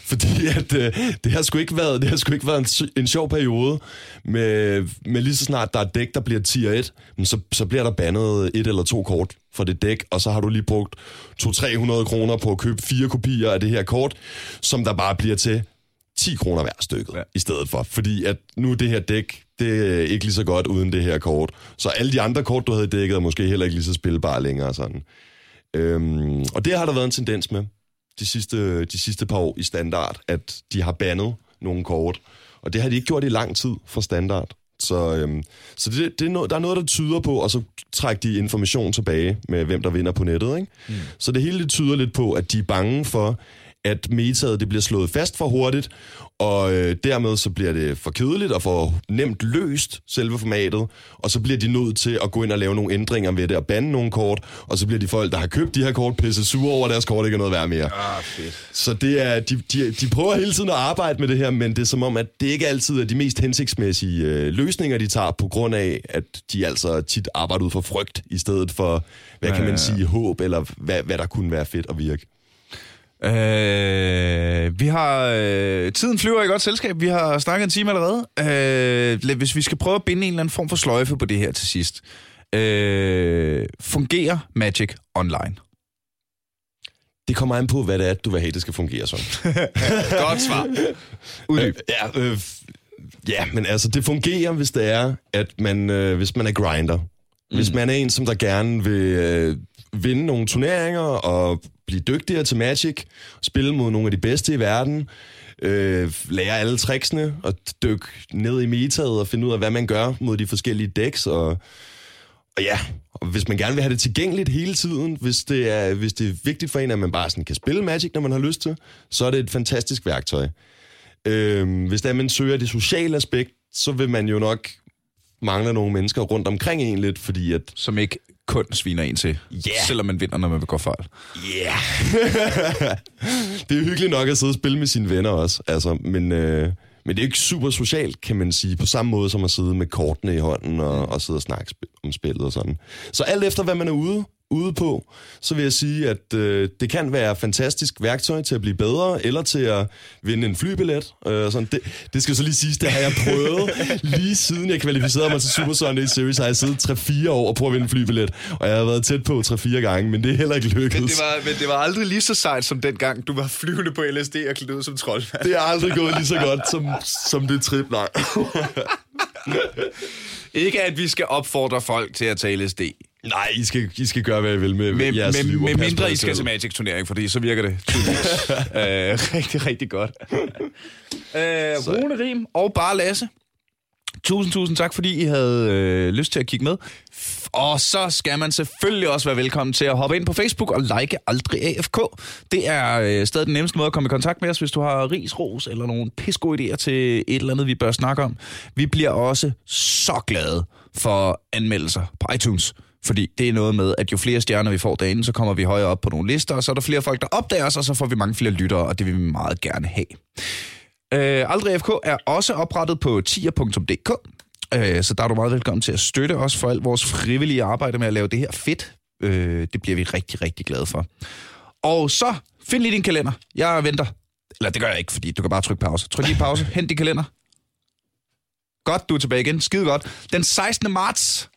fordi at, øh, det har sgu ikke været, det har sgu ikke været en, en sjov periode, med, med lige så snart der er dæk, der bliver ti og et, så, så bliver der bandet et eller to kort for det dæk, og så har du lige brugt to-tre hundrede kroner på at købe fire kopier af det her kort, som der bare bliver til ti kroner hver stykket, ja. I stedet for, fordi at nu det her dæk, det er ikke lige så godt uden det her kort, så alle de andre kort, du havde dækket, er måske heller ikke lige så spilbare længere sådan. Øhm, og det har der været en tendens med De sidste, de sidste par år i standard, at de har bandet nogle kort. Og det har de ikke gjort i lang tid for standard. Så, øhm, så det, det er no, der er noget, der tyder på, og så trækker de information tilbage med, hvem der vinder på nettet. Ikke? Mm. Så det hele det tyder lidt på, at de er bange for, at metaet det bliver slået fast for hurtigt, og øh, dermed så bliver det for kedeligt og for nemt løst, selve formatet, og så bliver de nødt til at gå ind og lave nogle ændringer ved det og bande nogle kort, og så bliver de folk, der har købt de her kort, pisse sure over, deres kort ikke er noget værd mere. Ah, fedt. Så det er, de, de, de prøver hele tiden at arbejde med det her, men det er som om, at det ikke altid er de mest hensigtsmæssige øh, løsninger, de tager, på grund af, at de altså tit arbejder ud fra frygt, i stedet for, hvad ja, kan man ja. sige, håb, eller hvad, hvad der kunne være fedt at virke. Øh, vi har øh, tiden flyver i godt selskab. Vi har snakket en time allerede. Øh, hvis vi skal prøve at binde en eller anden form for sløjfe på det her til sidst, øh, fungerer Magic Online? Det kommer an på, hvad det er, du vil have, det skal fungere sådan. Godt svar. Uddyb. Øh, ja, øh, ja, men altså det fungerer, hvis det er, at man øh, hvis man er grinder, mm. hvis man er en, som der gerne vil øh, vinde nogle turneringer og blive dygtigere til Magic, spille mod nogle af de bedste i verden, øh, lære alle tricksene og dykke ned i metaet og finde ud af, hvad man gør mod de forskellige decks. Og, og ja, og hvis man gerne vil have det tilgængeligt hele tiden, hvis det er, hvis det er vigtigt for en, at man bare sådan kan spille Magic, når man har lyst til, så er det et fantastisk værktøj. Øh, hvis der man søger det sociale aspekt, så vil man jo nok mangle nogle mennesker rundt omkring en lidt, fordi at... Som ikke... kun sviner en til, yeah. selvom man vinder, når man går fejl. Ja. Yeah. Det er hyggeligt nok at sidde og spille med sine venner også, altså, men, øh, men det er ikke super socialt, kan man sige, på samme måde som at sidde med kortene i hånden og, og sidde og snakke sp- om spillet og sådan. Så alt efter, hvad man er ude, ude på, så vil jeg sige, at øh, det kan være fantastisk værktøj til at blive bedre, eller til at vinde en flybillet. Øh, sådan. Det, det skal så lige siges, det har jeg prøvet lige siden jeg kvalificerede mig til Super Sunday Series, har jeg siddet tre-fire år og prøvet at vinde en flybillet, og jeg har været tæt på tre-fire gange, men det er heller ikke lykkedes. Men det var, men det var aldrig lige så sejt som dengang, du var flyvende på L S D og klædt ud som troldmand. Det er aldrig gået lige så godt som, som det trip, nej. Ikke at vi skal opfordre folk til at tage L S D. Nej, I skal, I skal gøre, hvad I vil med, med jeres med, liv. Med mindre I skal til Magic-turnering, fordi så virker det tydeligvis øh, rigtig, rigtig godt. øh, Rune Riem og bare Lasse. Tusind, tusind tak, fordi I havde øh, lyst til at kigge med. Og så skal man selvfølgelig også være velkommen til at hoppe ind på Facebook og like Aldrig A F K. Det er øh, stadig den nemmeste måde at komme i kontakt med os, hvis du har ris, ros eller nogle pissegode idéer til et eller andet, vi bør snakke om. Vi bliver også så glade for anmeldelser på iTunes. Fordi det er noget med, at jo flere stjerner vi får derinde, så kommer vi højere op på nogle lister, og så er der flere folk, der opdager os, og så får vi mange flere lyttere, og det vil vi meget gerne have. Øh, Aldrig A F K er også oprettet på tier punktum d k, øh, så der er du meget velkommen til at støtte os for alt vores frivillige arbejde med at lave det her fedt. Øh, det bliver vi rigtig, rigtig glade for. Og så find lige din kalender. Jeg venter. Eller det gør jeg ikke, fordi du kan bare trykke pause. Tryk lige pause. Hent din kalender. Godt, du er tilbage igen. Skide godt. Den sekstende marts...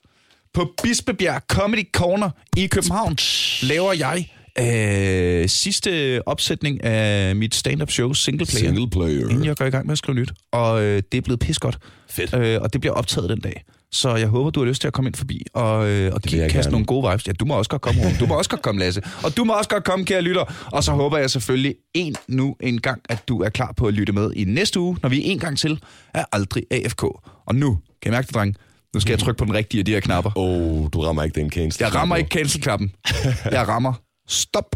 På Bispebjerg Comedy Corner i København laver jeg øh, sidste opsætning af mit stand-up show, Single Player, Single Player, inden jeg går i gang med at skrive nyt. Og øh, det er blevet pissegodt. Fedt. Øh, og det bliver optaget den dag. Så jeg håber, du har lyst til at komme ind forbi og, øh, og give, kaste nogle gode vibes. Ja, du må også godt komme, du må også godt komme, Lasse. Og du må også godt komme, kære lytter. Og så håber jeg selvfølgelig en nu en gang, at du er klar på at lytte med i næste uge, når vi en gang til er Aldrig A F K. Og nu, kan I mærke det, drenge? Nu skal jeg trykke på den rigtige af de her knapper. Åh, oh, du rammer ikke den cancel-knappen. Jeg rammer ikke cancel-knappen. Jeg rammer stop.